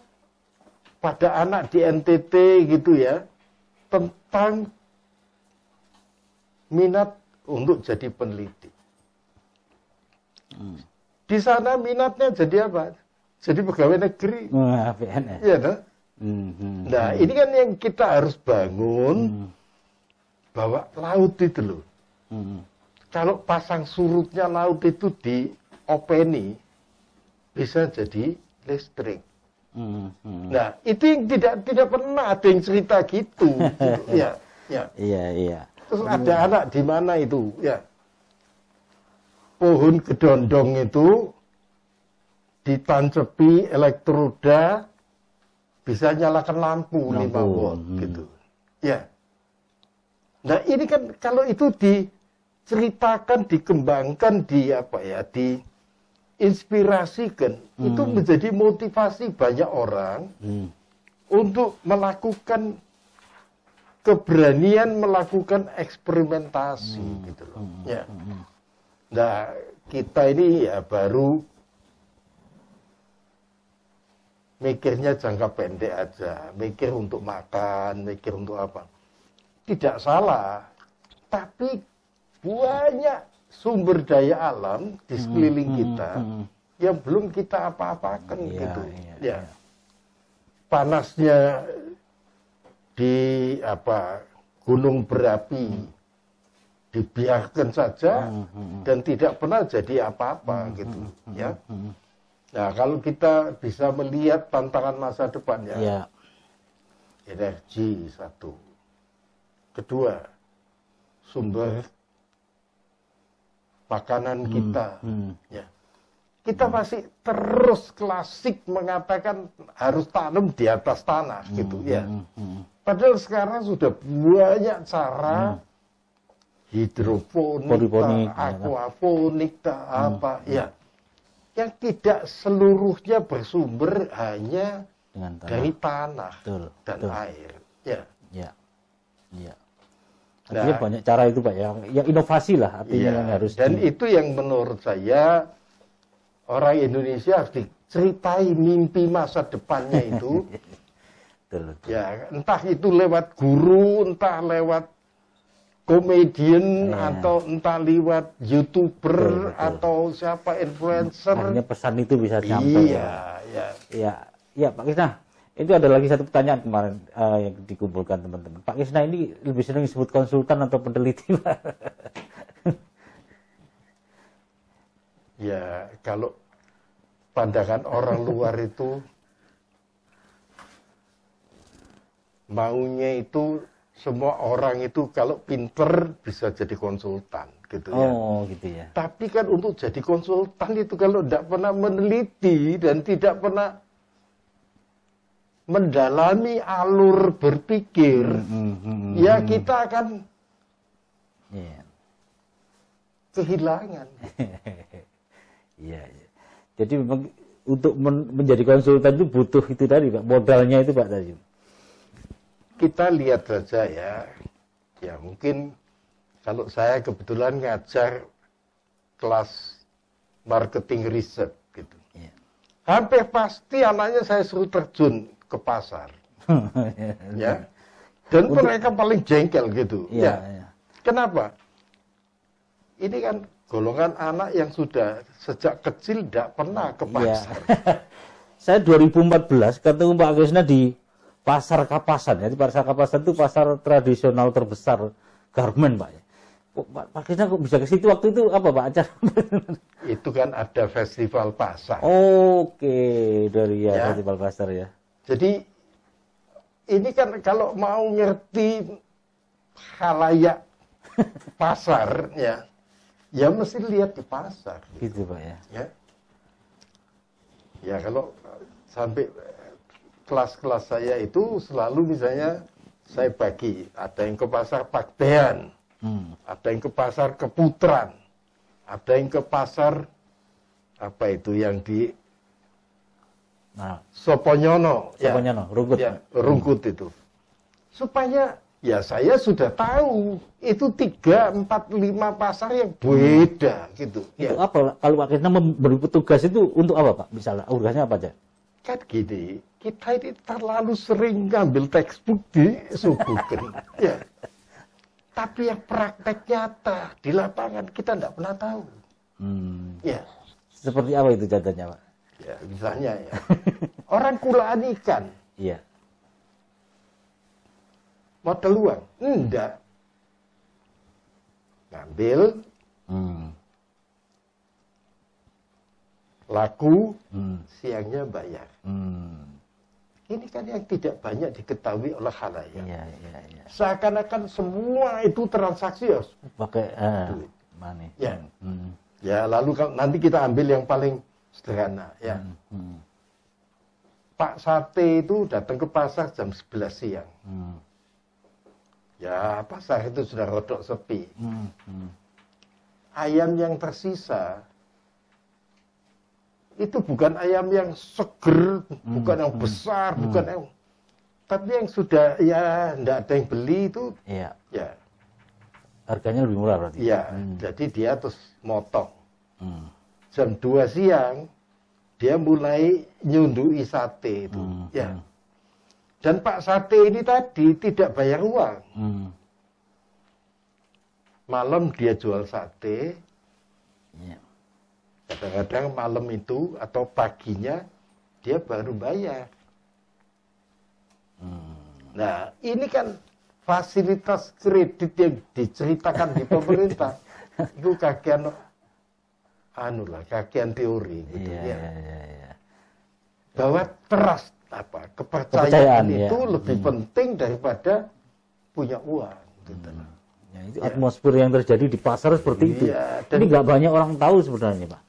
pada anak di N T T gitu ya. Tentang minat untuk jadi peneliti. Hmm. Di sana minatnya jadi apa? Jadi pegawai negeri. Nah, P N S. Ya, no? mm-hmm. Nah, ini kan yang kita harus bangun mm. bahwa laut itu loh. Mm. Kalau pasang surutnya laut itu diopeni bisa jadi listrik. Mm-hmm. Nah, itu yang tidak tidak pernah ada yang cerita gitu. gitu. Ya, ya. Iya, iya. Terus mm. ada anak di mana itu, ya. Pohon kedondong itu ditancepi elektroda bisa nyalakan lampu, lampu. lima volt hmm. gitu. Ya. Nah, ini kan kalau itu diceritakan, dikembangkan, di apa ya, diinspirasikan, hmm. itu menjadi motivasi banyak orang hmm. untuk melakukan keberanian melakukan eksperimentasi hmm. gitu loh. Hmm. Ya. Nah, kita ini ya baru mikirnya jangka pendek aja, mikir untuk makan, mikir untuk apa. Tidak salah, tapi banyak sumber daya alam di sekeliling kita yang belum kita apa-apakan ya, gitu. Ya, ya. Ya. Panasnya di apa gunung berapi hmm. dibiarkan saja hmm. dan tidak pernah jadi apa-apa hmm. gitu, hmm. ya. Nah, kalau kita bisa melihat tantangan masa depannya, ya. Energi satu, Kedua, sumber makanan kita. Hmm. Hmm. Ya. Kita masih terus klasik mengatakan harus tanam di atas tanah, hmm. gitu ya. Hmm. Padahal sekarang sudah banyak cara, hmm. hidroponik, Poliponik, aquaponik, ya. apa hmm. ya, yang tidak seluruhnya bersumber hanya dengan tanah. dari tanah betul, dan betul. air. Ya. Ya. Ya. Artinya nah, banyak cara itu Pak, yang, yang inovasi lah artinya ya, yang harus. Dan di... itu yang menurut saya orang Indonesia harus diceritai mimpi masa depannya itu. Betul, betul. Ya, entah itu lewat guru, entah lewat komedian, nah. atau entah lewat YouTuber, betul, betul. atau siapa influencer. Hanya pesan itu bisa sampai. Iya, ya. Iya. Iya, Pak Krisna. Itu ada lagi satu pertanyaan kemarin uh, yang dikumpulkan teman-teman. Pak Krisna ini lebih sering disebut konsultan atau peneliti, Pak? Ya, kalau pandangan orang luar itu maunya itu semua orang itu kalau pinter bisa jadi konsultan, gitu ya. Oh, gitu ya. Tapi kan untuk jadi konsultan itu kalau tidak pernah meneliti dan tidak pernah mendalami alur berpikir, hmm, hmm, ya kita akan yeah. kehilangan. Iya. yeah. Jadi memang untuk men menjadi konsultan itu butuh itu tadi Pak, modalnya itu Pak tadi. Kita lihat saja ya, ya mungkin kalau saya kebetulan ngajar kelas marketing riset gitu, yeah. hampir pasti anaknya saya suruh terjun ke pasar, ya. Dan Untuk... mereka paling jengkel gitu, ya, ya. ya. Kenapa? Ini kan golongan anak yang sudah sejak kecil tidak pernah ke pasar. Ya. Saya dua ribu empat belas ketemu Pak Krisna di Pasar Kapasan. Jadi Pasar Kapasan itu pasar tradisional terbesar garmen, Pak. Pak Krisna kok bisa ke situ waktu itu apa Pak acara? Itu kan ada festival pasar. Oke, dari ya, ya. festival pasar ya. Jadi ini kan kalau mau ngerti khalayak pasar ya, ya mesti lihat di pasar. Gitu, gitu Pak ya. Ya. Ya kalau sampai kelas-kelas saya itu selalu misalnya saya bagi ada yang ke pasar Paktean, hmm. ada yang ke pasar Keputran, ada yang ke pasar apa itu yang di Nah. Soponyono, Soponyono ya, Rungkut, ya, Rungkut itu supaya ya saya sudah tahu itu tiga, empat, lima pasar yang beda gitu. Itu ya. Apa kalau Pak Krisna memberi petugas itu untuk apa Pak? Misalnya tugasnya apa aja? Kan gini, kita ini terlalu sering ngambil textbook di Subuken, ya. Tapi yang praktek nyata di lapangan kita tidak pernah tahu. Hmm. Ya. Seperti apa itu contohnya Pak? Ya, misalnya ya, orang kulaan ikan, iya. modal uang, enggak, ngambil, hmm. laku, hmm. siangnya bayar. Hmm. Ini kan yang tidak banyak diketahui oleh khalayak. Iya, iya, iya. Seakan-akan semua itu transaksi harus pakai uh, duit, money. Ya, hmm. ya lalu nanti kita ambil yang paling sederhana ya. Hmm, hmm. Pak Sate itu datang ke pasar jam sebelas siang. Hmm. Ya, pasar itu sudah rodok sepi. Hmm, hmm. Ayam yang tersisa itu bukan ayam yang seger, hmm, bukan yang besar, hmm, bukan yang tapi yang sudah ya tidak ada yang beli itu. Iya. Ya. Harganya lebih murah berarti. Iya, hmm. jadi dia terus motong. Hmm. Jam dua siang dia mulai nyundui sate itu, hmm, ya. Dan Pak Sate ini tadi tidak bayar uang. Hmm. Malam dia jual sate. Kadang-kadang malam itu atau paginya dia baru bayar. Hmm. Nah, ini kan fasilitas kredit yang diceritakan di pemerintah itu kagian anu lah, kakian teori gitu iya, ya. Iya, iya. Bahwa trust apa kepercayaan, kepercayaan itu iya. lebih hmm. penting daripada punya uang. gitu. Hmm. Ya, itu atmosfer ya. Yang terjadi di pasar seperti iya, itu. Dan ini nggak banyak orang tahu sebenarnya, Pak.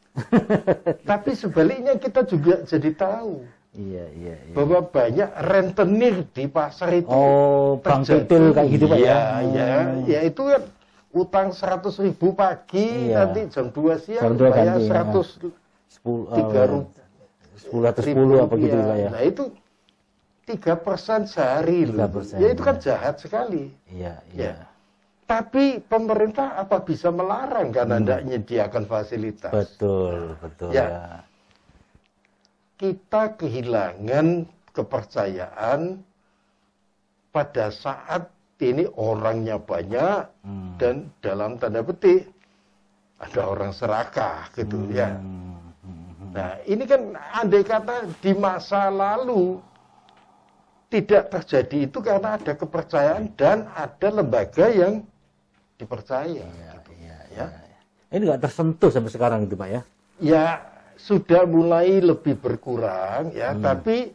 Tapi sebaliknya kita juga jadi tahu. Iya, iya, iya. Bahwa banyak rentenir di pasar itu. Oh, bang pitil kayak gitu, Pak. Iya, iya. Oh. Ya itu kan utang seratus ribu pagi, iya. Nanti jam dua siang bayar seratus tiga ribu apa gitu, Pak ya. Nah, itu tiga persen sehari loh. Ya itu kan jahat sekali. Iya, iya. Ya. Tapi pemerintah apa bisa melarang karena tidak hmm. menyediakan fasilitas. Betul, betul. Ya. Ya. Kita kehilangan kepercayaan pada saat ini orangnya banyak hmm. dan dalam tanda petik ada orang serakah gitu hmm. ya. Nah ini kan andai kata di masa lalu tidak terjadi itu karena ada kepercayaan dan ada lembaga yang dipercaya. Ya, gitu. Ya, ya. Ya. Ini nggak tersentuh sampai sekarang itu Pak ya? Ya sudah mulai lebih berkurang ya, hmm. tapi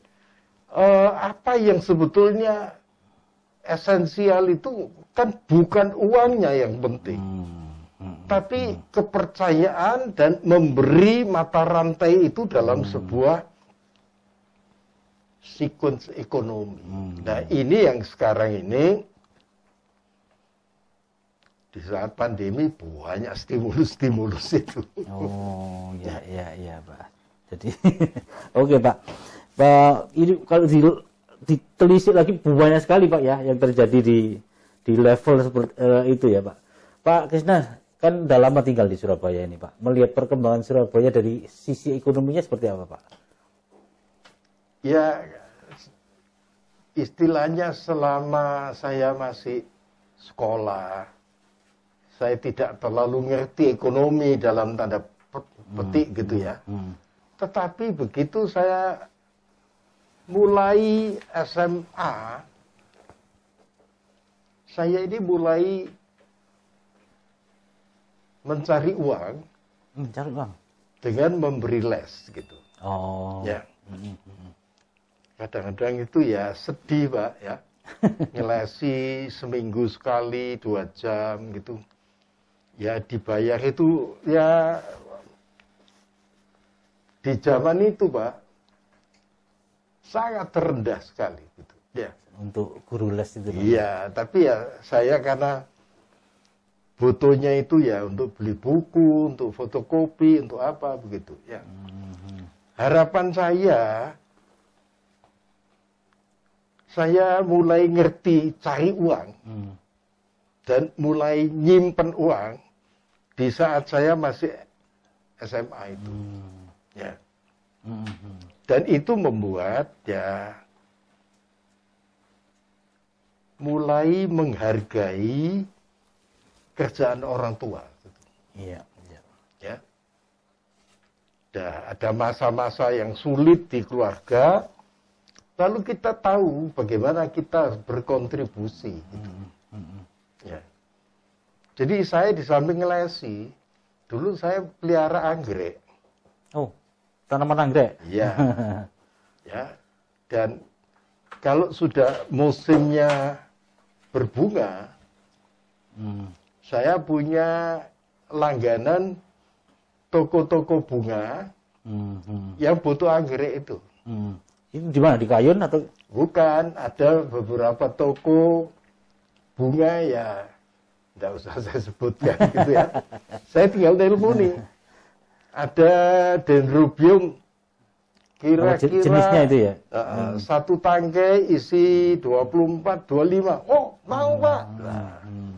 eh, apa yang sebetulnya esensial itu kan bukan uangnya yang penting, hmm. Hmm. tapi hmm. kepercayaan dan memberi mata rantai itu dalam hmm. sebuah sekuens ekonomi. Hmm. Nah ini yang sekarang ini. Di saat pandemi banyak stimulus-stimulus itu. Oh, ya, ya, ya, Pak. Jadi, oke, okay, Pak. Pak, ini kalau ditelisik lagi banyak sekali, Pak, ya, yang terjadi di di level seperti uh, itu ya, Pak. Pak Krisna, kan udah lama tinggal di Surabaya ini, Pak. Melihat perkembangan Surabaya dari sisi ekonominya seperti apa, Pak? Ya, istilahnya selama saya masih sekolah, saya tidak terlalu ngerti ekonomi dalam tanda petik hmm, gitu ya. Hmm. Tetapi begitu saya mulai S M A, saya ini mulai mencari uang, mencari uang dengan memberi les gitu. Oh. Ya. Kadang-kadang itu ya sedih Pak ya, ngelesi seminggu sekali dua jam gitu. Ya dibayar itu ya di zaman itu Pak sangat rendah sekali gitu ya untuk guru les itu. Iya tapi ya saya karena butuhnya itu ya untuk beli buku, untuk fotokopi, untuk apa begitu ya. Mm-hmm. Harapan saya saya mulai ngerti cari uang mm. dan mulai nyimpen uang di saat saya masih S M A itu, hmm. ya. Hmm. Dan itu membuat ya mulai menghargai kerjaan orang tua. Iya. Gitu. Ya. Nah, ada masa-masa yang sulit di keluarga, lalu kita tahu bagaimana kita berkontribusi. Gitu. Hmm. Hmm. Ya. Jadi saya di samping ngelesi, dulu saya pelihara anggrek. Oh, tanaman anggrek? Ya. Ya. Dan kalau sudah musimnya berbunga, hmm. saya punya langganan toko-toko bunga hmm, hmm. yang butuh anggrek itu. Hmm. Itu di mana? Di Kayun atau? Bukan, ada beberapa toko bunga ya, tidak usah saya sebutkan gitu ya. Saya tinggal teleponi. Ada dendrobium kira-kira jenisnya itu ya. Uh, hmm. Satu tangkai isi dua puluh empat dua puluh lima. Oh, mau hmm. Pak. Nah, hmm.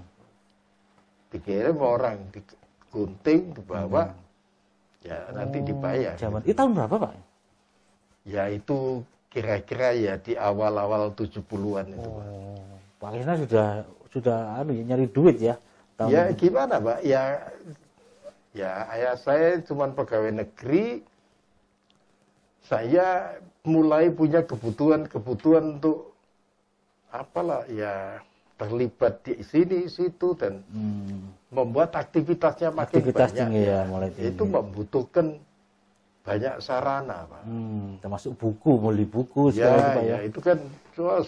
dikirim orang digunting dibawa. Hmm. Ya, nanti dibayar. Oh, itu tahun berapa, Pak? Ya itu kira-kira ya di awal-awal tujuh puluhan itu, oh. Pak. Pak Krisna sudah sudah anu nyari duit ya. Tahun ya itu. Gimana Pak? Ya ya ayah saya cuma pegawai negeri. Saya mulai punya kebutuhan-kebutuhan untuk apalah ya terlibat di sini situ dan hmm. membuat aktivitasnya makin Aktivitas banyak. Tinggi ya, mulai tinggi. Itu membutuhkan banyak sarana Pak. Hmm, termasuk buku, beli buku. Ya, itu, Pak, ya. Ya itu kan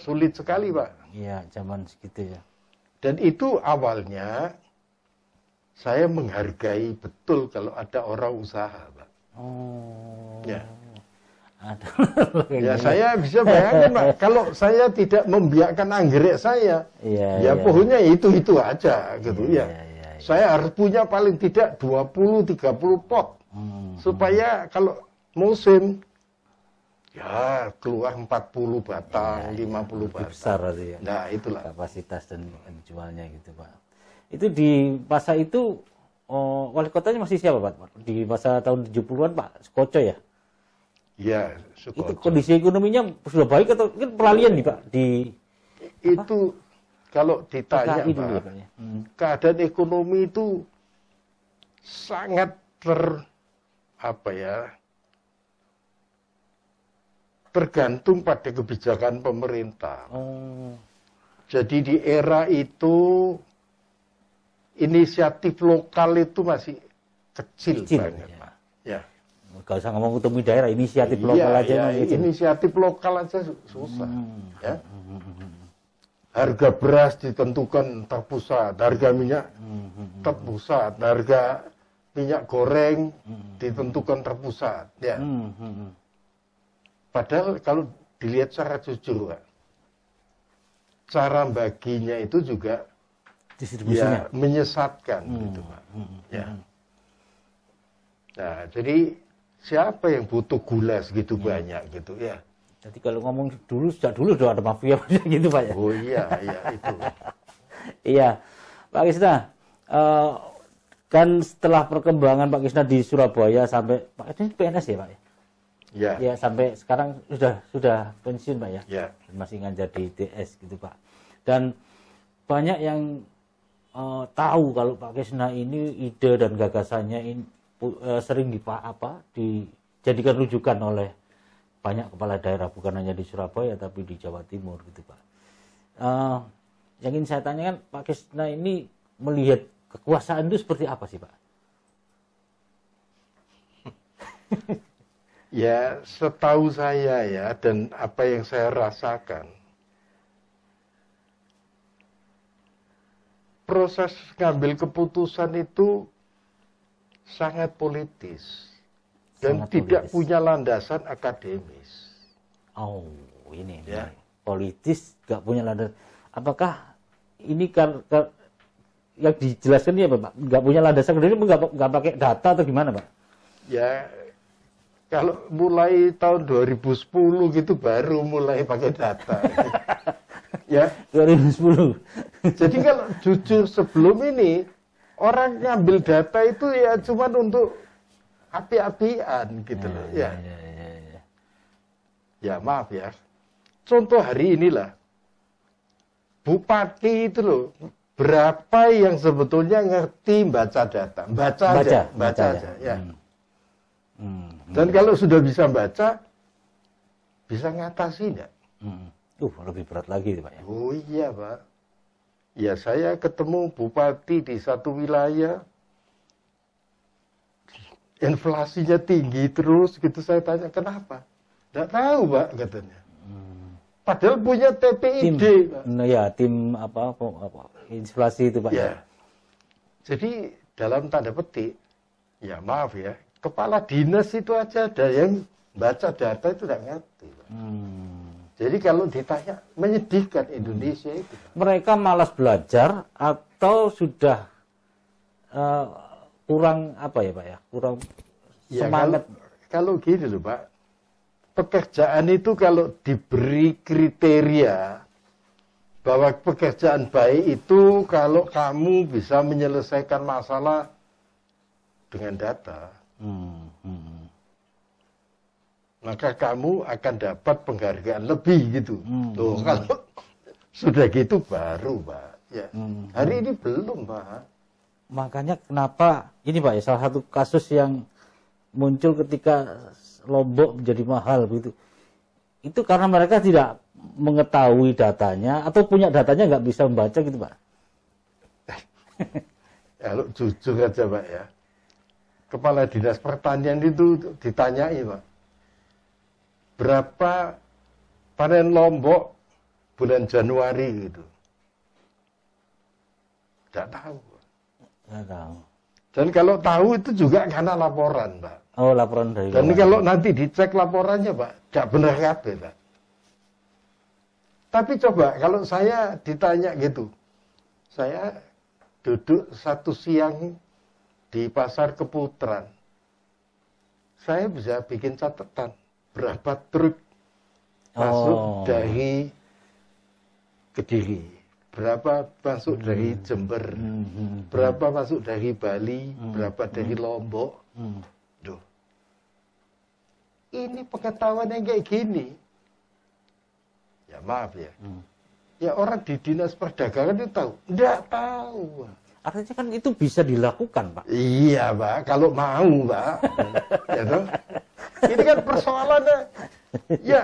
sulit sekali Pak. Iya, zaman segitu ya. Dan itu awalnya saya menghargai betul kalau ada orang usaha, Pak. Oh. Ya. Ya, saya bisa bayangkan, Pak, kalau saya tidak membiarkan anggrek saya, ya, ya, ya pohonnya itu-itu aja gitu ya. Ya. Ya, ya, ya. Saya harus punya paling tidak dua puluh sampai tiga puluh pot. Hmm. Supaya kalau musim ya keluar empat puluh batang, ya, ya, lima puluh batang. Besar ya. Nah, itulah kapasitas dan jualnya gitu, Pak. Itu di pasar itu oh, wali kotanya masih siapa, Pak? Di pasar tahun tujuh puluhan, Pak Sukoco ya? Iya, Sukoco. Itu kondisi ekonominya sudah baik atau kan peralihan nih, Pak? Di itu apa? Kalau ditanya, Pak, dulu, Pak ya? Hmm. Keadaan ekonomi itu sangat ter apa ya? Tergantung pada kebijakan pemerintah. Oh. Jadi di era itu inisiatif lokal itu masih kecil, kecil banget, ya. Pak. Ya. Gak usah ngomong ketemu daerah, inisiatif iya, lokal aja. Iya, iya. Inisiatif lokal aja susah. Hmm. Ya. Harga beras ditentukan terpusat, harga minyak hmm. terpusat, harga minyak goreng hmm. ditentukan terpusat. Ya. Hmm. Padahal kalau dilihat secara jujur, Pak, cara baginya itu juga ya, menyesatkan hmm. gitu, Pak. Hmm. Ya. Nah, jadi siapa yang butuh gula segitu hmm. banyak gitu ya? Jadi kalau ngomong dulu sejak dulu sudah ada mafia gitu, Pak ya. Oh iya, iya itu. Iya, Pak Kisna. Uh, kan setelah perkembangan Pak Kisna di Surabaya sampai Pak ini P N S ya, Pak ya? Ya. Ya sampai sekarang sudah sudah pensiun, Pak ya, ya. Masih ngajar di I T S gitu, Pak. Dan banyak yang uh, tahu kalau Pak Kisna ini ide dan gagasannya ini uh, sering dipa apa dijadikan rujukan oleh banyak kepala daerah, bukan hanya di Surabaya tapi di Jawa Timur gitu, Pak. Uh, yang ingin saya tanyakan, Pak Kisna ini melihat kekuasaan itu seperti apa sih, Pak? Ya, setahu saya ya, dan apa yang saya rasakan, proses ngambil keputusan itu sangat politis dan sangat tidak politis. Punya landasan akademis. Oh, ini ya. Politis, nggak punya landasan. Apakah ini kan yang dijelaskan ya, Pak? Nggak punya landasan akademis, nggak pakai data atau gimana, Pak? Ya. Kalau mulai tahun dua ribu sepuluh gitu baru mulai pakai data. Ya, dua ribu sepuluh. Jadi kalau jujur sebelum ini orang ngambil data itu ya cuma untuk api-apian gitu loh, ya. Ya, ya, ya, ya. Ya, maaf ya. Contoh hari inilah. Bupati itu loh, berapa yang sebetulnya ngerti baca data? Baca baca aja, baca, baca aja, ya. Hmm. Hmm, dan hmm. kalau sudah bisa baca, bisa ngatasi nggak? Hmm. Uh, lebih berat lagi, Pak ya. Oh iya, Pak. Ya saya ketemu bupati di satu wilayah, inflasinya tinggi terus, gitu saya tanya kenapa? Nggak tahu, Pak, katanya. Hmm. Padahal punya T P I D. Tim, Pak. Nah, ya tim apa, apa, apa inflasi itu, Pak ya. Ya. Jadi dalam tanda petik, ya maaf ya. Kepala dinas itu aja ada yang baca data itu tidak ngerti. Hmm. Jadi kalau ditanya, menyedihkan Indonesia hmm. itu. Mereka malas belajar atau sudah uh, kurang apa ya, Pak ya? Kurang ya, semangat. Kalau, kalau gini loh, Pak. Pekerjaan itu kalau diberi kriteria bahwa pekerjaan baik itu kalau kamu bisa menyelesaikan masalah dengan data. Hmm, hmm. Maka kamu akan dapat penghargaan lebih gitu. Hmm, Tuh, hmm. Kalau sudah gitu baru, Pak. Ya. Hmm, hari hmm. ini belum, Pak. Makanya kenapa ini, Pak ya, salah satu kasus yang muncul ketika Lombok menjadi mahal begitu. Itu karena mereka tidak mengetahui datanya atau punya datanya nggak bisa membaca gitu, Pak. Kalau ya, jujur aja, Pak ya. Kepala Dinas Pertanian itu ditanyai, Pak, berapa panen Lombok bulan Januari gitu. Tidak tahu. Tidak tahu. Dan kalau tahu itu juga karena laporan, Pak. Oh, laporan dari. Dan kalau nanti dicek laporannya, Pak, tidak benar kabeh, Pak. Tapi coba kalau saya ditanya gitu, saya duduk satu siang di Pasar Keputran, saya bisa bikin catatan berapa truk masuk oh. dari Kediri, berapa masuk hmm. dari Jember, hmm. berapa masuk dari Bali, hmm. berapa dari Lombok. Hmm. Duh. Ini pengetahuan yang kayak gini. Ya maaf ya, hmm. ya orang di Dinas Perdagangan itu tahu, enggak tahu. Artinya kan itu bisa dilakukan, Pak. Iya, Pak, kalau mau, Pak. Ya, toh? Ini kan persoalannya, ya.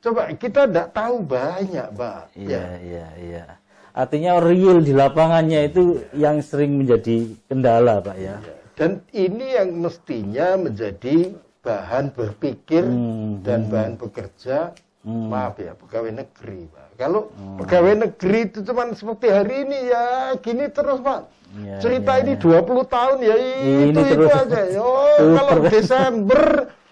Coba kita enggak tahu banyak, Pak. Iya, ya. iya, iya. Artinya real di lapangannya itu ya. yang sering menjadi kendala, Pak, ya. ya. Dan ini yang mestinya menjadi bahan berpikir hmm, dan hmm. bahan bekerja, hmm. maaf ya, pegawai negeri, Pak. Kalau hmm. pegawai negeri itu cuma seperti hari ini, ya gini terus, Pak. Ya, cerita ya. ini dua puluh tahun, ya itu-itu aja. Oh, kalau Desember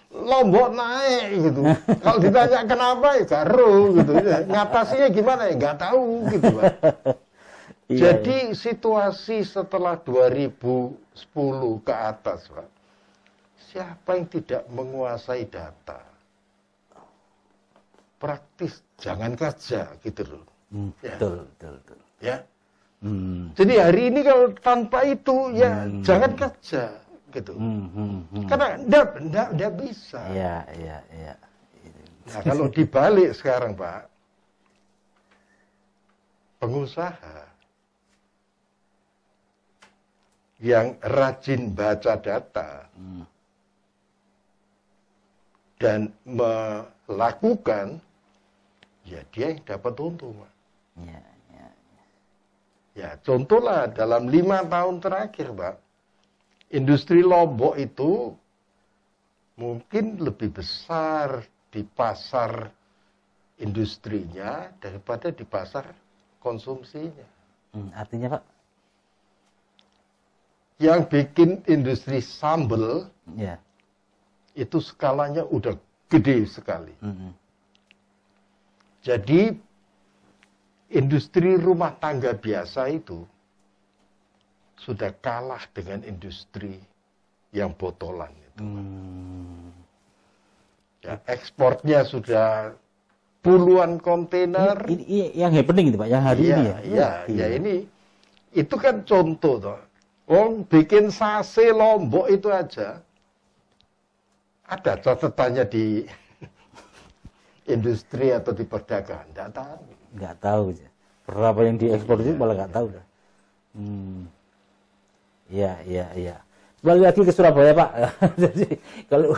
Lombok naik, gitu. Kalau ditanya kenapa, ya garu, gitu. Ngatasinya gimana, ya nggak tahu, gitu, Pak. Ya, jadi ya. situasi setelah dua ribu sepuluh ke atas, Pak. Siapa yang tidak menguasai data, praktis jangan kerja, gitu loh. Hmm, ya. Betul, betul, betul. Ya. Hmm. Jadi hari ini kalau tanpa itu ya hmm. jangan kerja, gitu. Hmm, hmm, hmm. Karena enggak, enggak, enggak bisa. Ya, ya, ya. Nah kalau dibalik sekarang, Pak, pengusaha yang rajin baca data. Hmm. Dan melakukan, ya dia yang dapat untung, Pak. Ya, ya, ya. ya contohlah dalam lima tahun terakhir, Pak, industri Lombok itu mungkin lebih besar di pasar industrinya daripada di pasar konsumsinya. Hmm, artinya, Pak? Yang bikin industri sambal. Ya. Itu skalanya udah gede sekali. Mm-hmm. Jadi industri rumah tangga biasa itu sudah kalah dengan industri yang botolan itu. Mm. Ya, ekspornya sudah puluhan kontainer. Ini, ini, yang happening itu, Pak, yang hari ya, ini ya. Iya, ya, ya ini itu kan contoh, toh. Wong bikin sase Lombok itu aja ada catatannya di industri atau di perdagangan, nggak tahu. Nggak tahu, berapa yang diekspor itu malah nggak tahu. Hmm, ya, ya, ya. Balik lagi ke Surabaya, Pak. Jadi kalau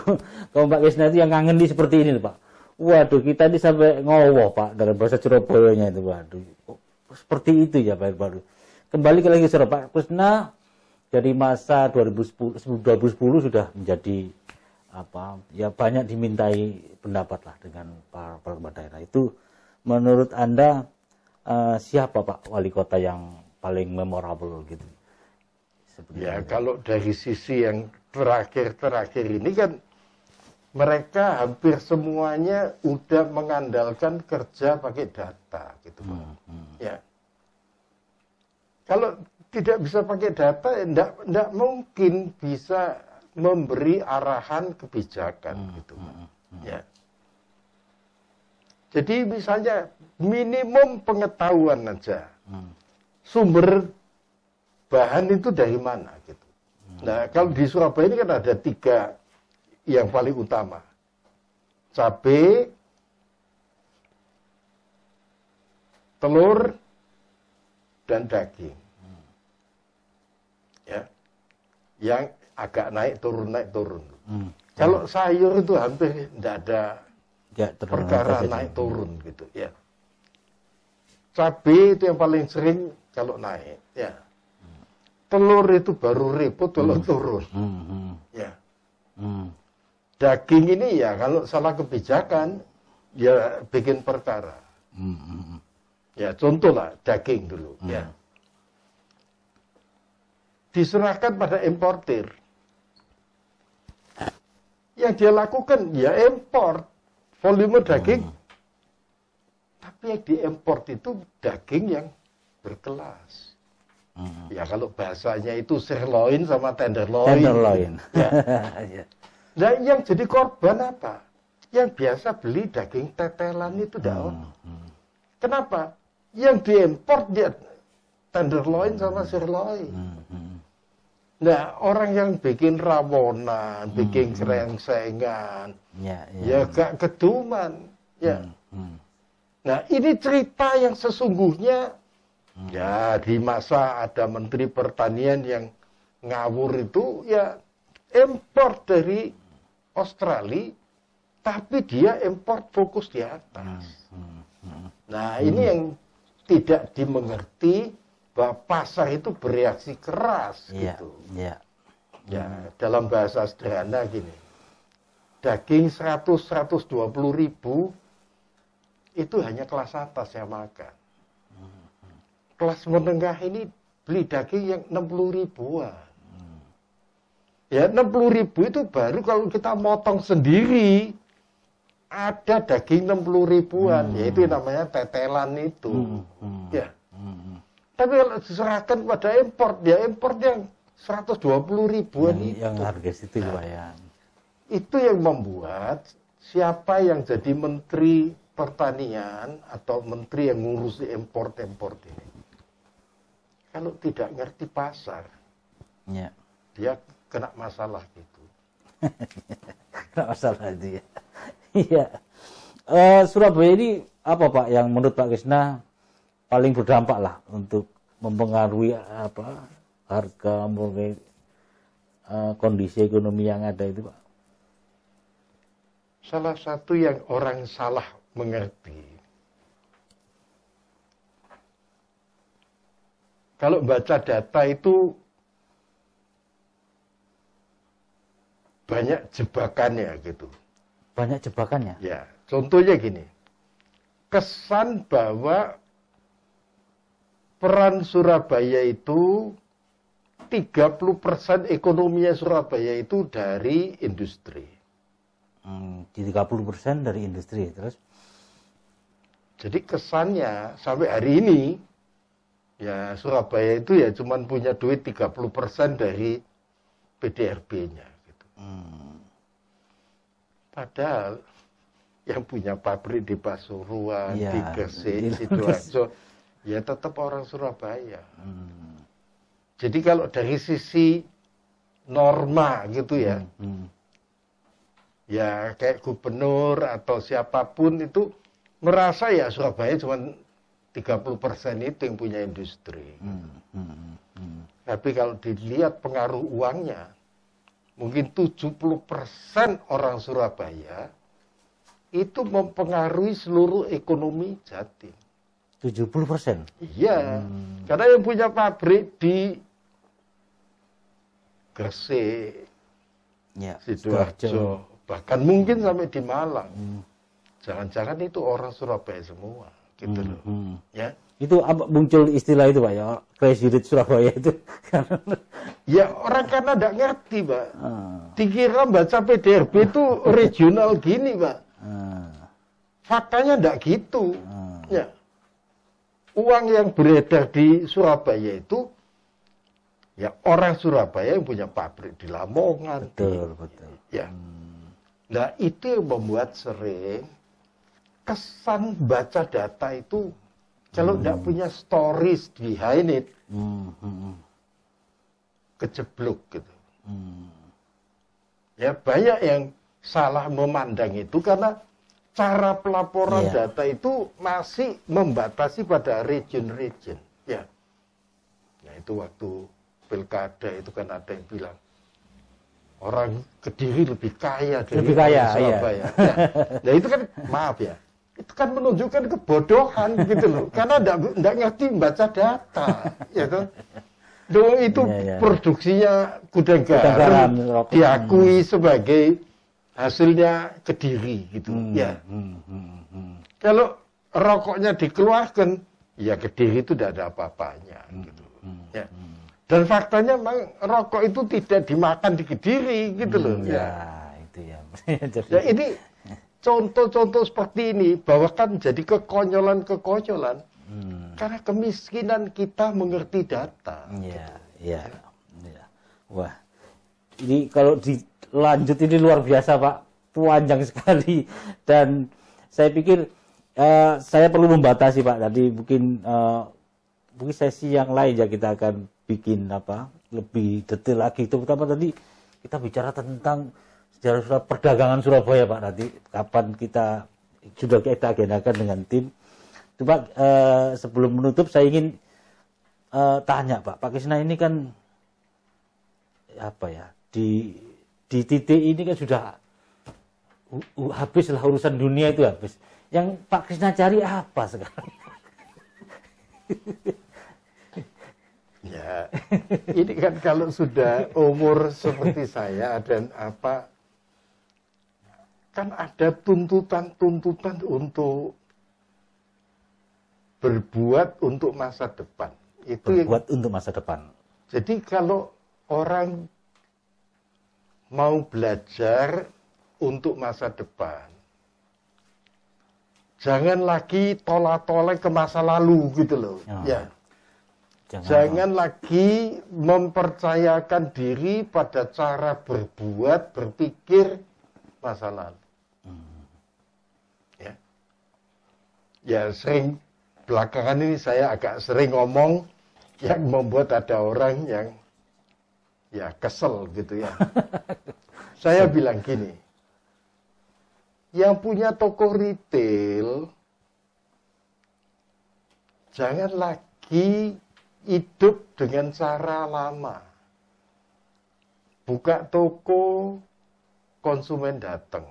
kalau Pak Wisna itu yang kangen di seperti ini, Pak. Waduh, kita ini sampai ngowoh, Pak, dalam bahasa Surabayanya itu, waduh. Oh, seperti itu ya, Pak. Baru kembali ke lagi Surabaya, Pak Wisna dari masa dua ribu sepuluh sudah menjadi apa ya, banyak dimintai pendapat lah dengan para kepala daerah. Itu menurut Anda uh, siapa, Pak, wali kota yang paling memorable gitu? Seperti ya itu. Kalau dari sisi yang terakhir-terakhir ini kan mereka hampir semuanya udah mengandalkan kerja pakai data gitu, Pak. Hmm, hmm. Ya. Kalau tidak bisa pakai data, enggak, enggak mungkin bisa memberi arahan kebijakan, hmm, gitu, Pak. Hmm, hmm. Ya. Jadi misalnya minimum pengetahuan aja, hmm. sumber bahan itu dari mana, gitu. Hmm. Nah kalau di Surabaya ini kan ada tiga yang paling utama, cabai, telur, dan daging. Hmm. Ya, yang agak naik turun naik turun. Hmm. Kalau sayur itu hampir tidak ada ya, perkara naik itu. turun gitu ya. Cabai itu yang paling sering kalau naik ya. Hmm. Telur itu baru repot kalau hmm. turun. Hmm. Hmm. Ya. Hmm. Daging ini ya kalau salah kebijakan ya bikin perkara. Hmm. Ya, contoh lah, daging dulu. Hmm. Ya. Diserahkan pada importir. Yang dia lakukan, ya import. Volume daging. Hmm. Tapi yang diimport itu daging yang berkelas. Hmm. Ya, kalau bahasanya itu sirloin sama tenderloin. Tenderloin. Ya. Nah, yang jadi korban apa? Yang biasa beli daging tetelan itu daun. Hmm. Hmm. Kenapa? Yang diimport dia tenderloin sama sirloin. Hmm. Hmm. Nah, orang yang bikin rawonan, hmm. bikin krengsengan, ya, ya. ya gak keduman. Ya. Hmm. Hmm. Nah, ini cerita yang sesungguhnya. Ya, di masa ada Menteri Pertanian yang ngawur itu, ya import dari Australia, tapi dia import fokus di atas. Nah, ini yang tidak dimengerti bahwa pasar itu bereaksi keras gitu. Ya, ya dalam bahasa sederhana gini, daging seratus sampai seratus dua puluh ribu itu hanya kelas atas yang makan. Kelas menengah ini beli daging yang enam puluh ribuan. Hmm. Ya, enam puluh ribu itu baru kalau kita motong sendiri, ada daging enam puluh ribuan. Hmm. Ya, itu namanya tetelan itu. Hmm. Hmm. Ya. Hmm. Tapi kalau diserahkan pada import, ya import yang seratus dua puluh ribuan yang, itu. Yang harga situ nah, ya. Itu yang membuat siapa yang jadi Menteri Pertanian atau Menteri yang ngurus import-import ini. Kalau tidak ngerti pasar, ya. Dia kena masalah gitu. Kena masalah dia. Iya. Uh, Surabaya ini apa Pak yang menurut Pak Krisna paling berdampak lah untuk mempengaruhi apa harga mulai uh, kondisi ekonomi yang ada itu Pak? Salah satu yang orang salah mengerti. Kalau baca data itu banyak jebakannya gitu. Banyak jebakannya? Ya, contohnya gini. Kesan bahwa peran Surabaya itu tiga puluh persen ekonominya Surabaya itu dari industri. Hmm, tiga puluh persen dari industri, terus? Jadi kesannya sampai hari ini ya Surabaya itu ya cuman punya duit tiga puluh persen dari P D R B-nya gitu. Hmm. Padahal yang punya pabrik di Pasuruan, ya, di Gresik, Sidoarjo ya tetap orang Surabaya. Hmm. Jadi kalau dari sisi norma gitu ya. Hmm. Hmm. Ya kayak gubernur atau siapapun itu merasa ya Surabaya cuman tiga puluh persen itu yang punya industri. Hmm, hmm, hmm. Tapi kalau dilihat pengaruh uangnya, mungkin tujuh puluh persen orang Surabaya itu mempengaruhi seluruh ekonomi Jatim. tujuh puluh persen? Iya, hmm. Karena yang punya pabrik di Gresik, ya, Sidoarjo, bahkan mungkin sampai di Malang. Hmm. Jangan-jangan itu orang Surabaya semua. Gitu loh. Hmm, hmm. Ya. Itu apa, muncul istilah itu Pak ya, crazy rich Surabaya itu. Ya orang karena tidak ngerti Pak. Hmm. Dikira baca P D R B itu regional gini Pak. Hmm. Faktanya tidak gitu. Hmm. Ya. Uang yang beredar di Surabaya itu ya orang Surabaya yang punya pabrik di Lamongan. Betul, betul. Ya. Hmm. Nah itu yang membuat sering kesan baca data itu kalau tidak hmm. punya stories behind it hmm. Hmm. Kecebluk gitu. Hmm. Ya banyak yang salah memandang itu karena cara pelaporan yeah. data itu masih membatasi pada region-region ya. Nah itu waktu pilkada itu kan ada yang bilang orang Kediri lebih kaya dari lebih kaya, Surabaya. Iya. Ya. Nah itu kan maaf ya itu kan menunjukkan kebodohan gitu loh, karena tidak ngerti baca data, ya kan? Dong itu ya, ya. Produksinya kuda garam diakui hmm. sebagai hasilnya Kediri gitu, hmm, ya. Hmm, hmm, hmm. Kalau rokoknya dikeluarkan, ya Kediri itu tidak ada apa-apanya gitu. Hmm. Ya. Dan faktanya memang rokok itu tidak dimakan di Kediri gitu loh. Hmm, ya, ya itu ya. Ya ini contoh-contoh seperti ini bahkan jadi kekonyolan-kekonyolan. Hmm. Karena kemiskinan kita mengerti data. Iya, iya. Gitu. Ya. Wah. Ini kalau dilanjut ini luar biasa, Pak. Panjang sekali dan saya pikir uh, saya perlu membatasi, Pak. Tadi mungkin uh, mungkin sesi yang lain ya kita akan bikin apa lebih detail lagi. Terutama tadi kita bicara tentang sejarah perdagangan Surabaya, Pak. Nanti kapan kita sudah kita agendakan dengan tim. Coba uh, sebelum menutup saya ingin uh, tanya, Pak. Pak Krisna ini kan apa ya di di titik ini kan sudah uh, habislah urusan dunia itu habis. Yang Pak Krisna cari apa sekarang? Ya, ini kan kalau sudah umur seperti saya dan apa kan ada tuntutan-tuntutan untuk berbuat untuk masa depan. Itu berbuat yang, untuk masa depan. Jadi kalau orang mau belajar untuk masa depan, jangan lagi tolak-tolak ke masa lalu gitu loh. Oh, ya. Jangan, jangan lagi mempercayakan diri pada cara berbuat, berpikir masa lalu. Hmm. Ya. Ya sering belakangan ini saya agak sering ngomong yang membuat ada orang yang ya kesel gitu ya. Saya bilang gini, yang punya toko retail jangan lagi hidup dengan cara lama. Buka toko, konsumen datang.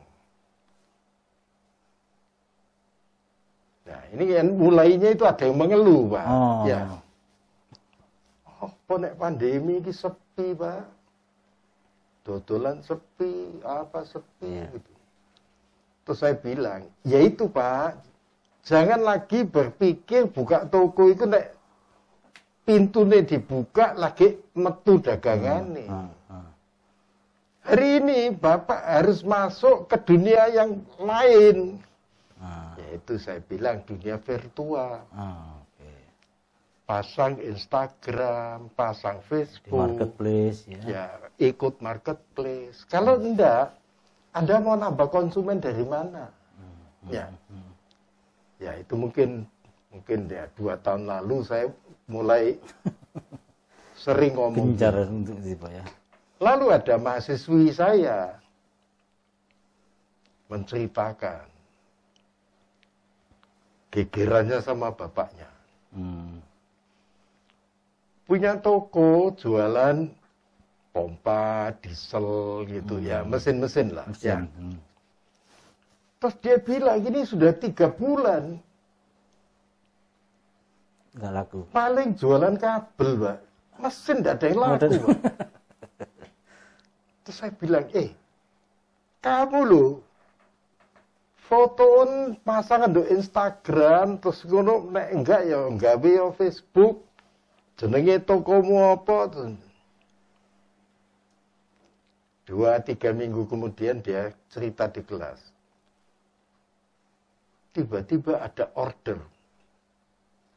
Nah, ini kan mulainya itu ada yang mengeluh, Pak. Oh. Ya. Oh, ponek pandemi ini sepi, Pak. Dodolan sepi, apa sepi yeah. gitu. Terus saya bilang, "Ya itu, Pak. Jangan lagi berpikir buka toko itu nek pintune dibuka lagi metu dagangane." Hmm. Hmm. Hari ini Bapak harus masuk ke dunia yang lain. Ah. Yaitu saya bilang dunia virtual. Ah, okay. Pasang Instagram, pasang Facebook, di marketplace ya. Ya, ikut marketplace. Kalau hmm. enggak, Anda mau nambah konsumen dari mana? Hmm. Ya. Hmm. Ya, itu mungkin mungkin ya dua tahun lalu saya mulai sering ngomong untuk tipe, ya. Lalu ada mahasiswi saya menceritakan gegerannya sama bapaknya. Hmm. Punya toko jualan pompa, diesel gitu hmm. ya, mesin-mesin lah. Mesin. Ya. Hmm. Terus dia bilang ini sudah tiga bulan. Nggak laku. Paling jualan kabel, Pak. Mesin tidak ada yang laku, Pak. Terus saya bilang, eh, kamu loh. Fotoon pasangan do Instagram terus ngono nek enggak ya nggawe ya Facebook jenenge tokomu apa terus dua tiga minggu kemudian dia cerita di kelas tiba-tiba ada order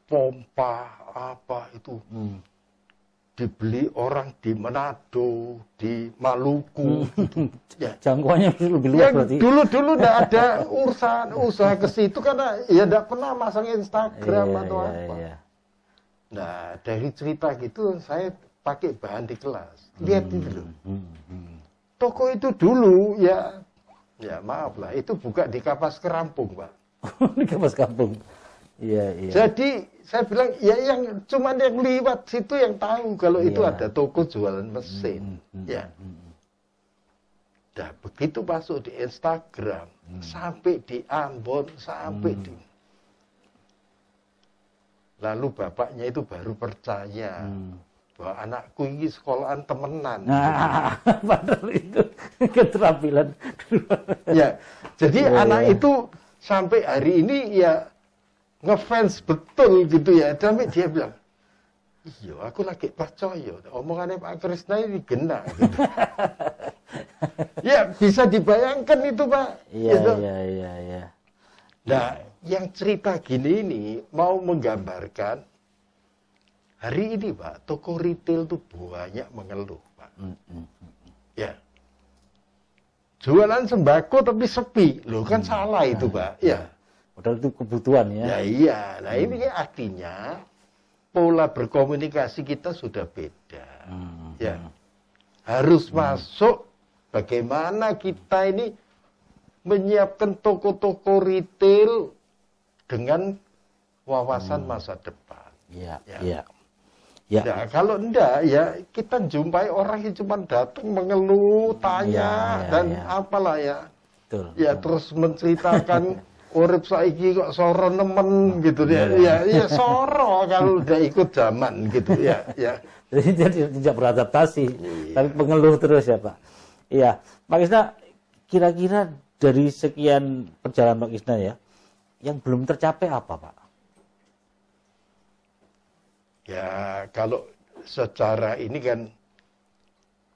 pompa apa itu hmm. dibeli orang di Manado di Maluku gitu. Ya. Jangkauannya lebih luas ya, berarti dulu-dulu tidak ada urusan usaha ke situ karena ya tidak pernah masang Instagram iya, atau iya, apa iya. Nah dari cerita gitu saya pakai bahan di kelas lihat hmm, dulu hmm, hmm. toko itu dulu ya ya maaf lah itu buka di Kapas Kerampung, Pak. Di Kapas Kampung. Iya, iya. Jadi saya bilang ya yang cuman yang lewat situ yang tahu kalau iya. itu ada toko jualan mesin. Hmm, hmm, ya. Hmm. Nah, begitu masuk di Instagram, hmm. sampai di Ambon, sampai hmm. di lalu bapaknya itu baru percaya hmm. bahwa anakku ini sekolahan temenan. Nah, gitu. Padahal itu keterampilan. Ya. Jadi oh, anak ya. Itu sampai hari ini ya ngefans betul gitu ya. Tapi dia bilang, iya aku lagi percaya omongannya Pak Krisna ini genah gitu. Ya bisa dibayangkan itu Pak. Iya gitu. Iya iya iya. Nah yang cerita gini ini mau menggambarkan hari ini Pak, toko retail tuh banyak mengeluh Pak. Mm -hmm. Ya jualan sembako tapi sepi loh, kan hmm. salah itu Pak. Ya padahal itu kebutuhan ya. Ya iya. Nah hmm. ini artinya pola berkomunikasi kita sudah beda. hmm. Ya harus hmm. masuk bagaimana kita ini menyiapkan toko-toko retail dengan wawasan hmm. masa depan. Iya ya. Ya. Ya. Nah, kalau enggak ya kita jumpai orang yang cuma datang mengeluh, tanya ya, ya, dan ya. apalah ya. Betul, ya betul. Terus menceritakan urip saiki kok soro nemen gitu ya. Ya, ya soro kalau udah ikut zaman gitu ya. Ya. Jadi dia tidak beradaptasi, ya. Tapi mengeluh terus ya Pak. Iya, Pak Isna, kira-kira dari sekian perjalanan Pak Isna ya, yang belum tercapai apa Pak? Ya, kalau secara ini kan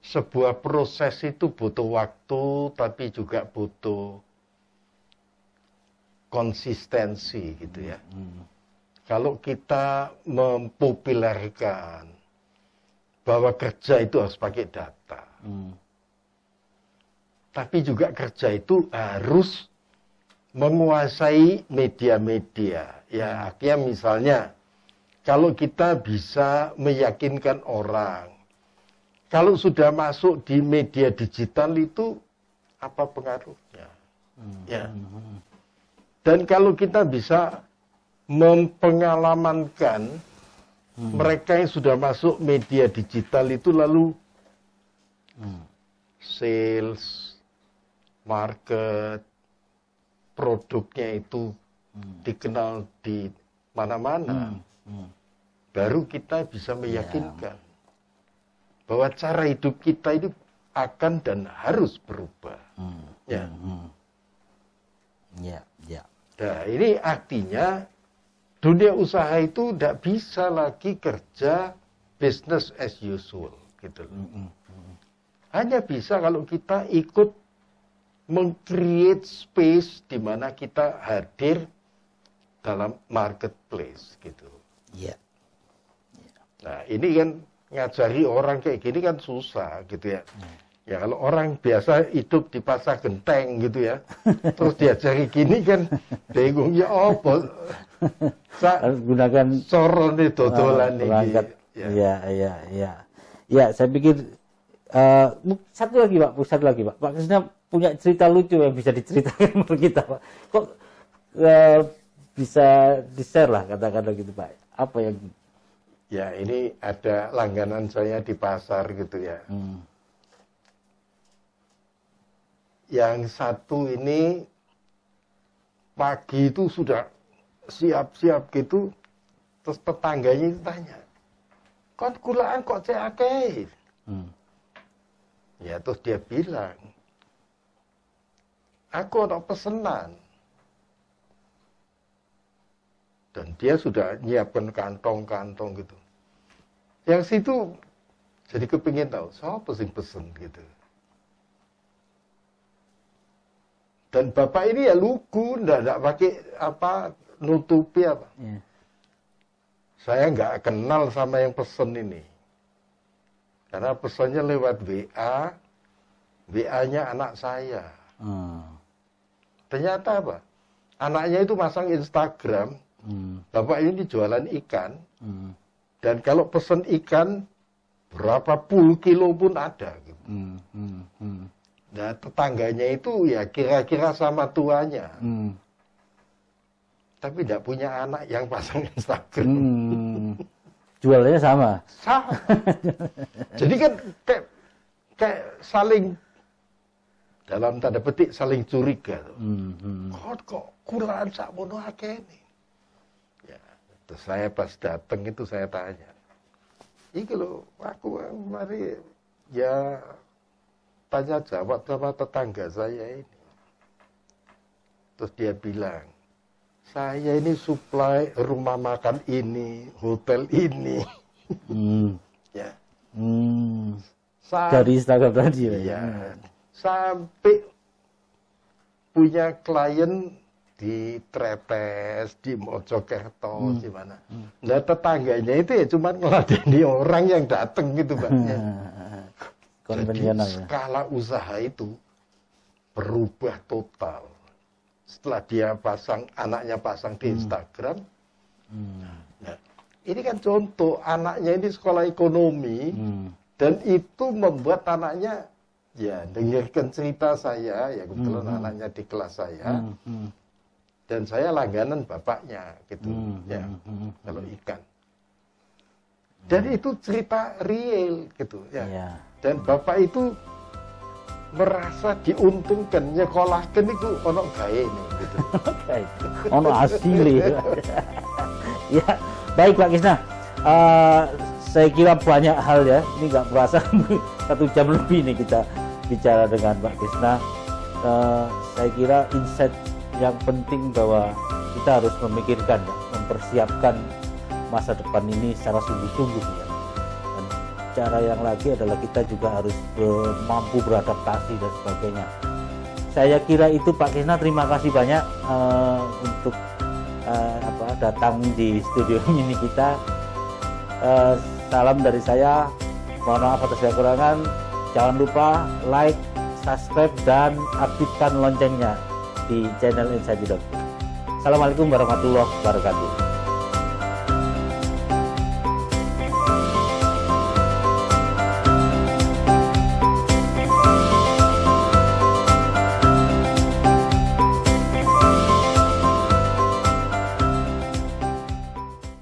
sebuah proses itu butuh waktu, tapi juga butuh konsistensi gitu ya. Hmm. Kalau kita mempopulerkan bahwa kerja itu harus pakai data, hmm. tapi juga kerja itu harus menguasai media-media. Ya, akhirnya misalnya kalau kita bisa meyakinkan orang, kalau sudah masuk di media digital itu apa pengaruhnya? Hmm. Ya. Dan kalau kita bisa mempengalamankan hmm. mereka yang sudah masuk media digital itu lalu hmm. sales, market, produknya itu hmm. dikenal di mana-mana. Hmm. Hmm. Baru kita bisa meyakinkan yeah. bahwa cara hidup kita itu akan dan harus berubah. Hmm. Ya, hmm. Yeah. Yeah. Nah ini artinya dunia usaha itu tidak bisa lagi kerja business as usual gitu. Hmm. Hmm. Hanya bisa kalau kita ikut meng-create space di mana kita hadir dalam marketplace gitu. Iya. Yeah. Nah ini kan ngajari orang kayak gini kan susah gitu ya. Yeah. Ya kalau orang biasa hidup di pasar genteng gitu ya, terus diajari gini kan bingungnya apa. Harus gunakan soron di dodolan ini. Iya iya iya. Ya saya pikir uh, satu lagi Pak, satu lagi Pak. Pak Krisna punya cerita lucu yang bisa diceritakan ke kita Pak. Kok uh, bisa di-share lah kata-kata gitu Pak. Apa yang ya ini ada langganan saya di pasar gitu ya. Hmm. Yang satu ini pagi itu sudah siap-siap gitu, terus tetangganya itu tanya, "Kon gulaan kok cek akeh?" Hmm. Ya terus dia bilang, "Aku ada pesenan." Dan dia sudah nyiapkan kantong-kantong gitu. Yang situ jadi kepingin tahu, siapa sih pesen gitu. Dan bapak ini ya lugu, ndak pakai apa, nutupi apa. Yeah. Saya nggak kenal sama yang pesen ini. Karena pesennya lewat W A, W A-nya anak saya. Hmm. Ternyata apa? Anaknya itu masang Instagram, Hmm. bapak ini jualan ikan, hmm. dan kalau pesen ikan berapa puluh kilo pun ada gitu. hmm. Hmm. Hmm. Nah tetangganya itu ya kira-kira sama tuanya, hmm. tapi tidak punya anak yang pasang Instagram. hmm. Jualnya sama, sama. Jadi kan kayak, kayak saling dalam tanda petik saling curiga tuh. Hmm. Hmm. Kok kok kurang sak mono akeh nih. Saya pas datang itu saya tanya, "Iki lho, aku mari ya tanya jawab sama tetangga saya ini." Terus dia bilang, Saya ini supply rumah makan ini, hotel ini. Hmm. Ya. Hmm. Sampai, dari Instagram tadi ya. Ya. Sampai punya klien di Trepes, di Mojokerto, hmm. di mana. Nah, tetangganya itu ya cuma ngeladeni orang yang datang gitu, Pak. Ya. Jadi skala usaha itu berubah total. Setelah dia pasang, anaknya pasang di Instagram. Hmm. Hmm. Nah, ini kan contoh, anaknya ini sekolah ekonomi, hmm. dan itu membuat anaknya, ya dengarkan cerita saya, ya kebetulan hmm. anaknya di kelas saya, hmm. Hmm. dan saya langganan bapaknya, gitu, hmm. ya, hmm. kalau ikan. Hmm. Dan itu cerita real, gitu, ya. Ya. Dan bapak itu merasa diuntungkan, nyekolahkan itu ono gawe ini, gitu. Ono asli. Ya, baik Pak Krisna. Uh, saya kira banyak hal ya. Ini nggak merasa satu jam lebih nih kita bicara dengan Pak Krisna. Uh, saya kira insight yang penting bahwa kita harus memikirkan, ya, mempersiapkan masa depan ini secara sungguh-sungguh. Ya. Cara yang lagi adalah kita juga harus ber, mampu beradaptasi dan sebagainya. Saya kira itu Pak Krisna, terima kasih banyak uh, untuk uh, apa, datang di studio ini kita. Uh, salam dari saya, mohon maaf atas kekurangan. Jangan lupa like, subscribe, dan aktifkan loncengnya di channel Insight Dokter. Assalamualaikum warahmatullahi wabarakatuh.